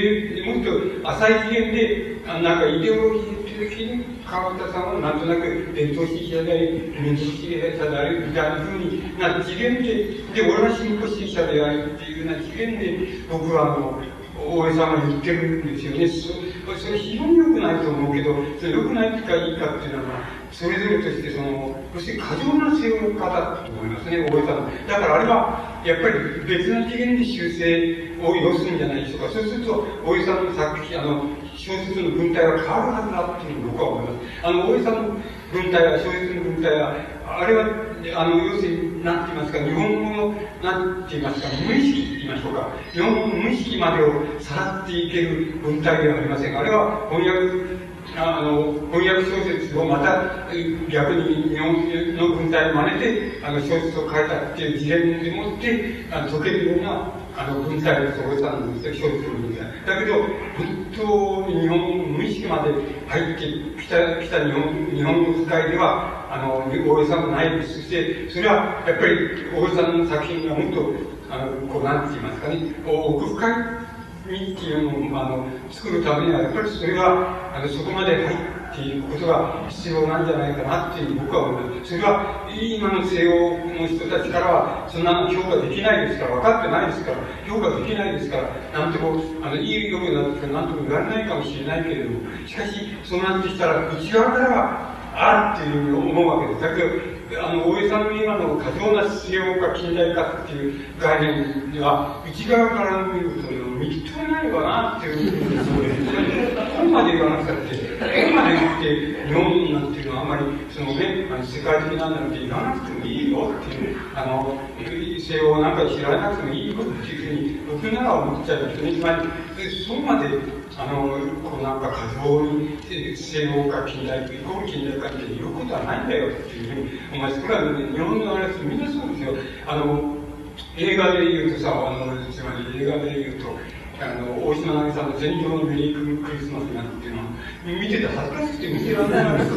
もっと浅い次元で、なんかイデオロギー的に川端さんはなんとなく伝統主義者であり、民主主義者であるみたいなふうにな次元で、俺は進歩主義者であるっていうような次元で、僕は大江さんが言ってるんですよね。それ非常に良くないと思うけど、それ良くないかいいかっていうのは、それぞれとしてそして過剰な西洋化だと思いますね、大江さんの。だからあれはやっぱり別の次元で修正を要するんじゃないでしょうか。そうすると大江さんの作品、小説の文体は変わるはずだっていうのを僕は思います。大江さんの文体は、小説の文体は、あれは要するに何て言いますか、日本語の何て言いますか、無意識って言いましょうか、日本語の無意識までをさらっていける文体ではありません。あれは翻訳小説をまた逆に日本の文体を真似て小説を書いたっていう事例でもって解けるような文体です、大江さんの小説の文体。だけど本当に日本の無意識まで入ってきた日本の世界では大江さんのないです。そしてそれはやっぱり大江さんの作品がもっと何て言いますかね、奥深いっていうのを作るためにはやっぱりそれがそこまで入っていることが必要なんじゃないかなっていう僕は思います。それは今の西洋の人たちからはそんなの評価できないですから、分かってないですから、評価できないですから、なんともいいようなんですからなんとも言われないかもしれないけれども、しかしそうなってきたら内側からはあるっていうふうに思うわけです。だけど大江さんの今の過剰な西洋化近代化っていう概念では、内側から見るとみっともないわなっていうふうに思います。ここまで言わなくたって、ここまで言って日本なんていうのはあんまり世界的なんだって言わなくてもいいよっていう、西洋なんか知らなくてもいいよっていうふうに僕なら思っちゃうんですね。つまりそこまでなんか過剰に西洋化近代化イコール近代化って言うことはないんだよっていうふうに思います。これは、ね、日本の話みんなそうですよ。映画で言うとさ、つまり映画で言うと大島渚さんの「戦場のメリークリスマス」なんていうのは見てて恥ずかしくて見てられないわけですよね。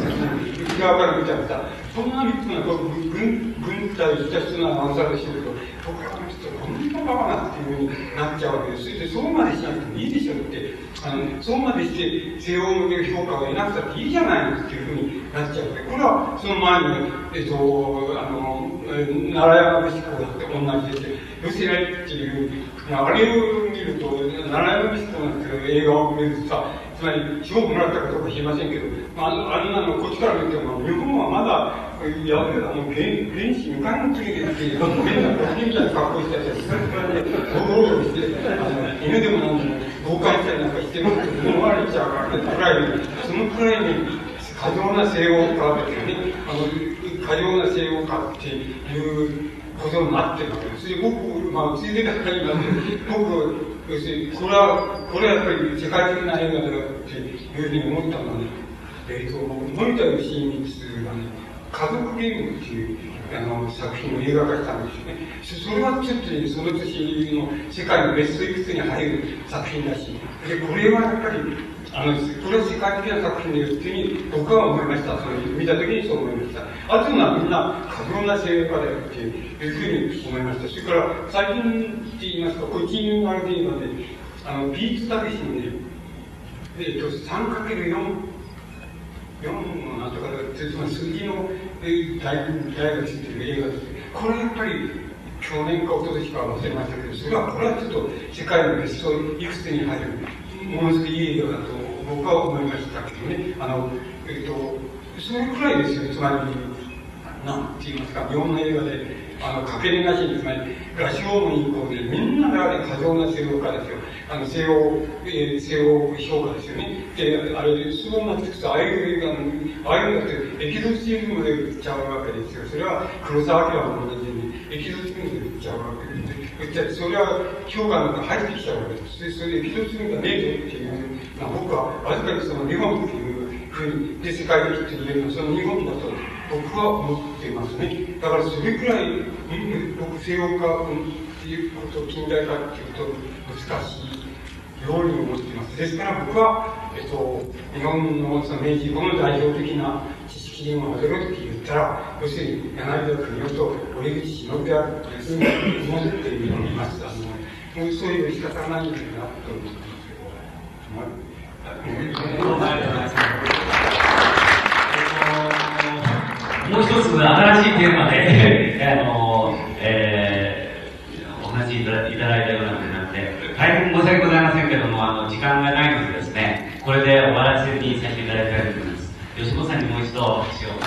内側から見ちゃってさ、そんなに軍隊行った人ならなおさらしてると、僕はちょっとこんなバカなっていうふうになっちゃうわけです。それでそうまでしなくてもいいでしょって、そうまでして西洋向ける評価を得なくたっていいじゃないのっていうふうになっちゃうわけ。これはその前に奈良山節考だって同じで寄せられっていう。あれを見ると、奈良山節考なんですけど、映画を見るとさ、つまり賞をもらったかどうか知りませんけど、あんなのこっちから見ても、日本はまだ、やべえな、原始向かいの国でっていう、変な格好したりして、ゴロゴロして、犬でもなんでも、豪快したりなんかしてるって思われちゃうからね、そのくらいに過剰な西洋化ですよね。過剰な西洋化っていうことになってるわけです。僕、ついでだから今、僕、要するにこれはやっぱり世界的な映画だよっていうふうに思ったのに、森田芳光が家族ゲームっていう作品を映画化したんですよね。それはちょっとその年の世界のベストいくつに入る作品だし、でこれはやっぱりこれは世界的な作品でっていうふうに僕は思いました。それ見た時にそう思いました。あとはみんな過剰な成果だよっていうふうに思いました。それから最近って言いますか、こっちにあるで今ね、ビーツたけしのね、3×4 のなんとかって数字の大学生っていう映画です。これやっぱり去年かおととしか忘れましたけど、それはこれはちょっと世界のベストいくつに入るものすごくいい映画だと僕は思いましたけどね。それくらいですよね。つまりなんて言いますか、日本の映画でかけれなしに、つまり合唱の以降でみんなが過剰な西欧化ですよ。西欧評価ですよね。で、あれそうなってくると、ああいう映画のああいうのってエキゾチックまで売っちゃうわけですよ。それは黒澤明も同じにエキゾチックまで売っちゃうわけですよ。それは評価の中に入ってきちゃうわけです。で、それでエキゾチックがねえぞっていう、僕はわずかにその日本っていうふうにで世界的っていうのはその日本だと僕は思っていますね。だからそれくらい、僕西洋化っていうこと、近代化っていうこと、難しいように思っています。ですから僕は、日本のその明治以降の代表的な知識人を混ぜろって言ったら、要するに柳田国男と折口信であるというふうに思っています。そういう仕方ないんだなと思っていますけど。もう一つ新しいテーマでお話いただいたようなのでなくて、大変申し訳ございませんけども、時間がないのでですね、これで終わらせにさせていただきたいと思います。吉本さんにもう一度しよう。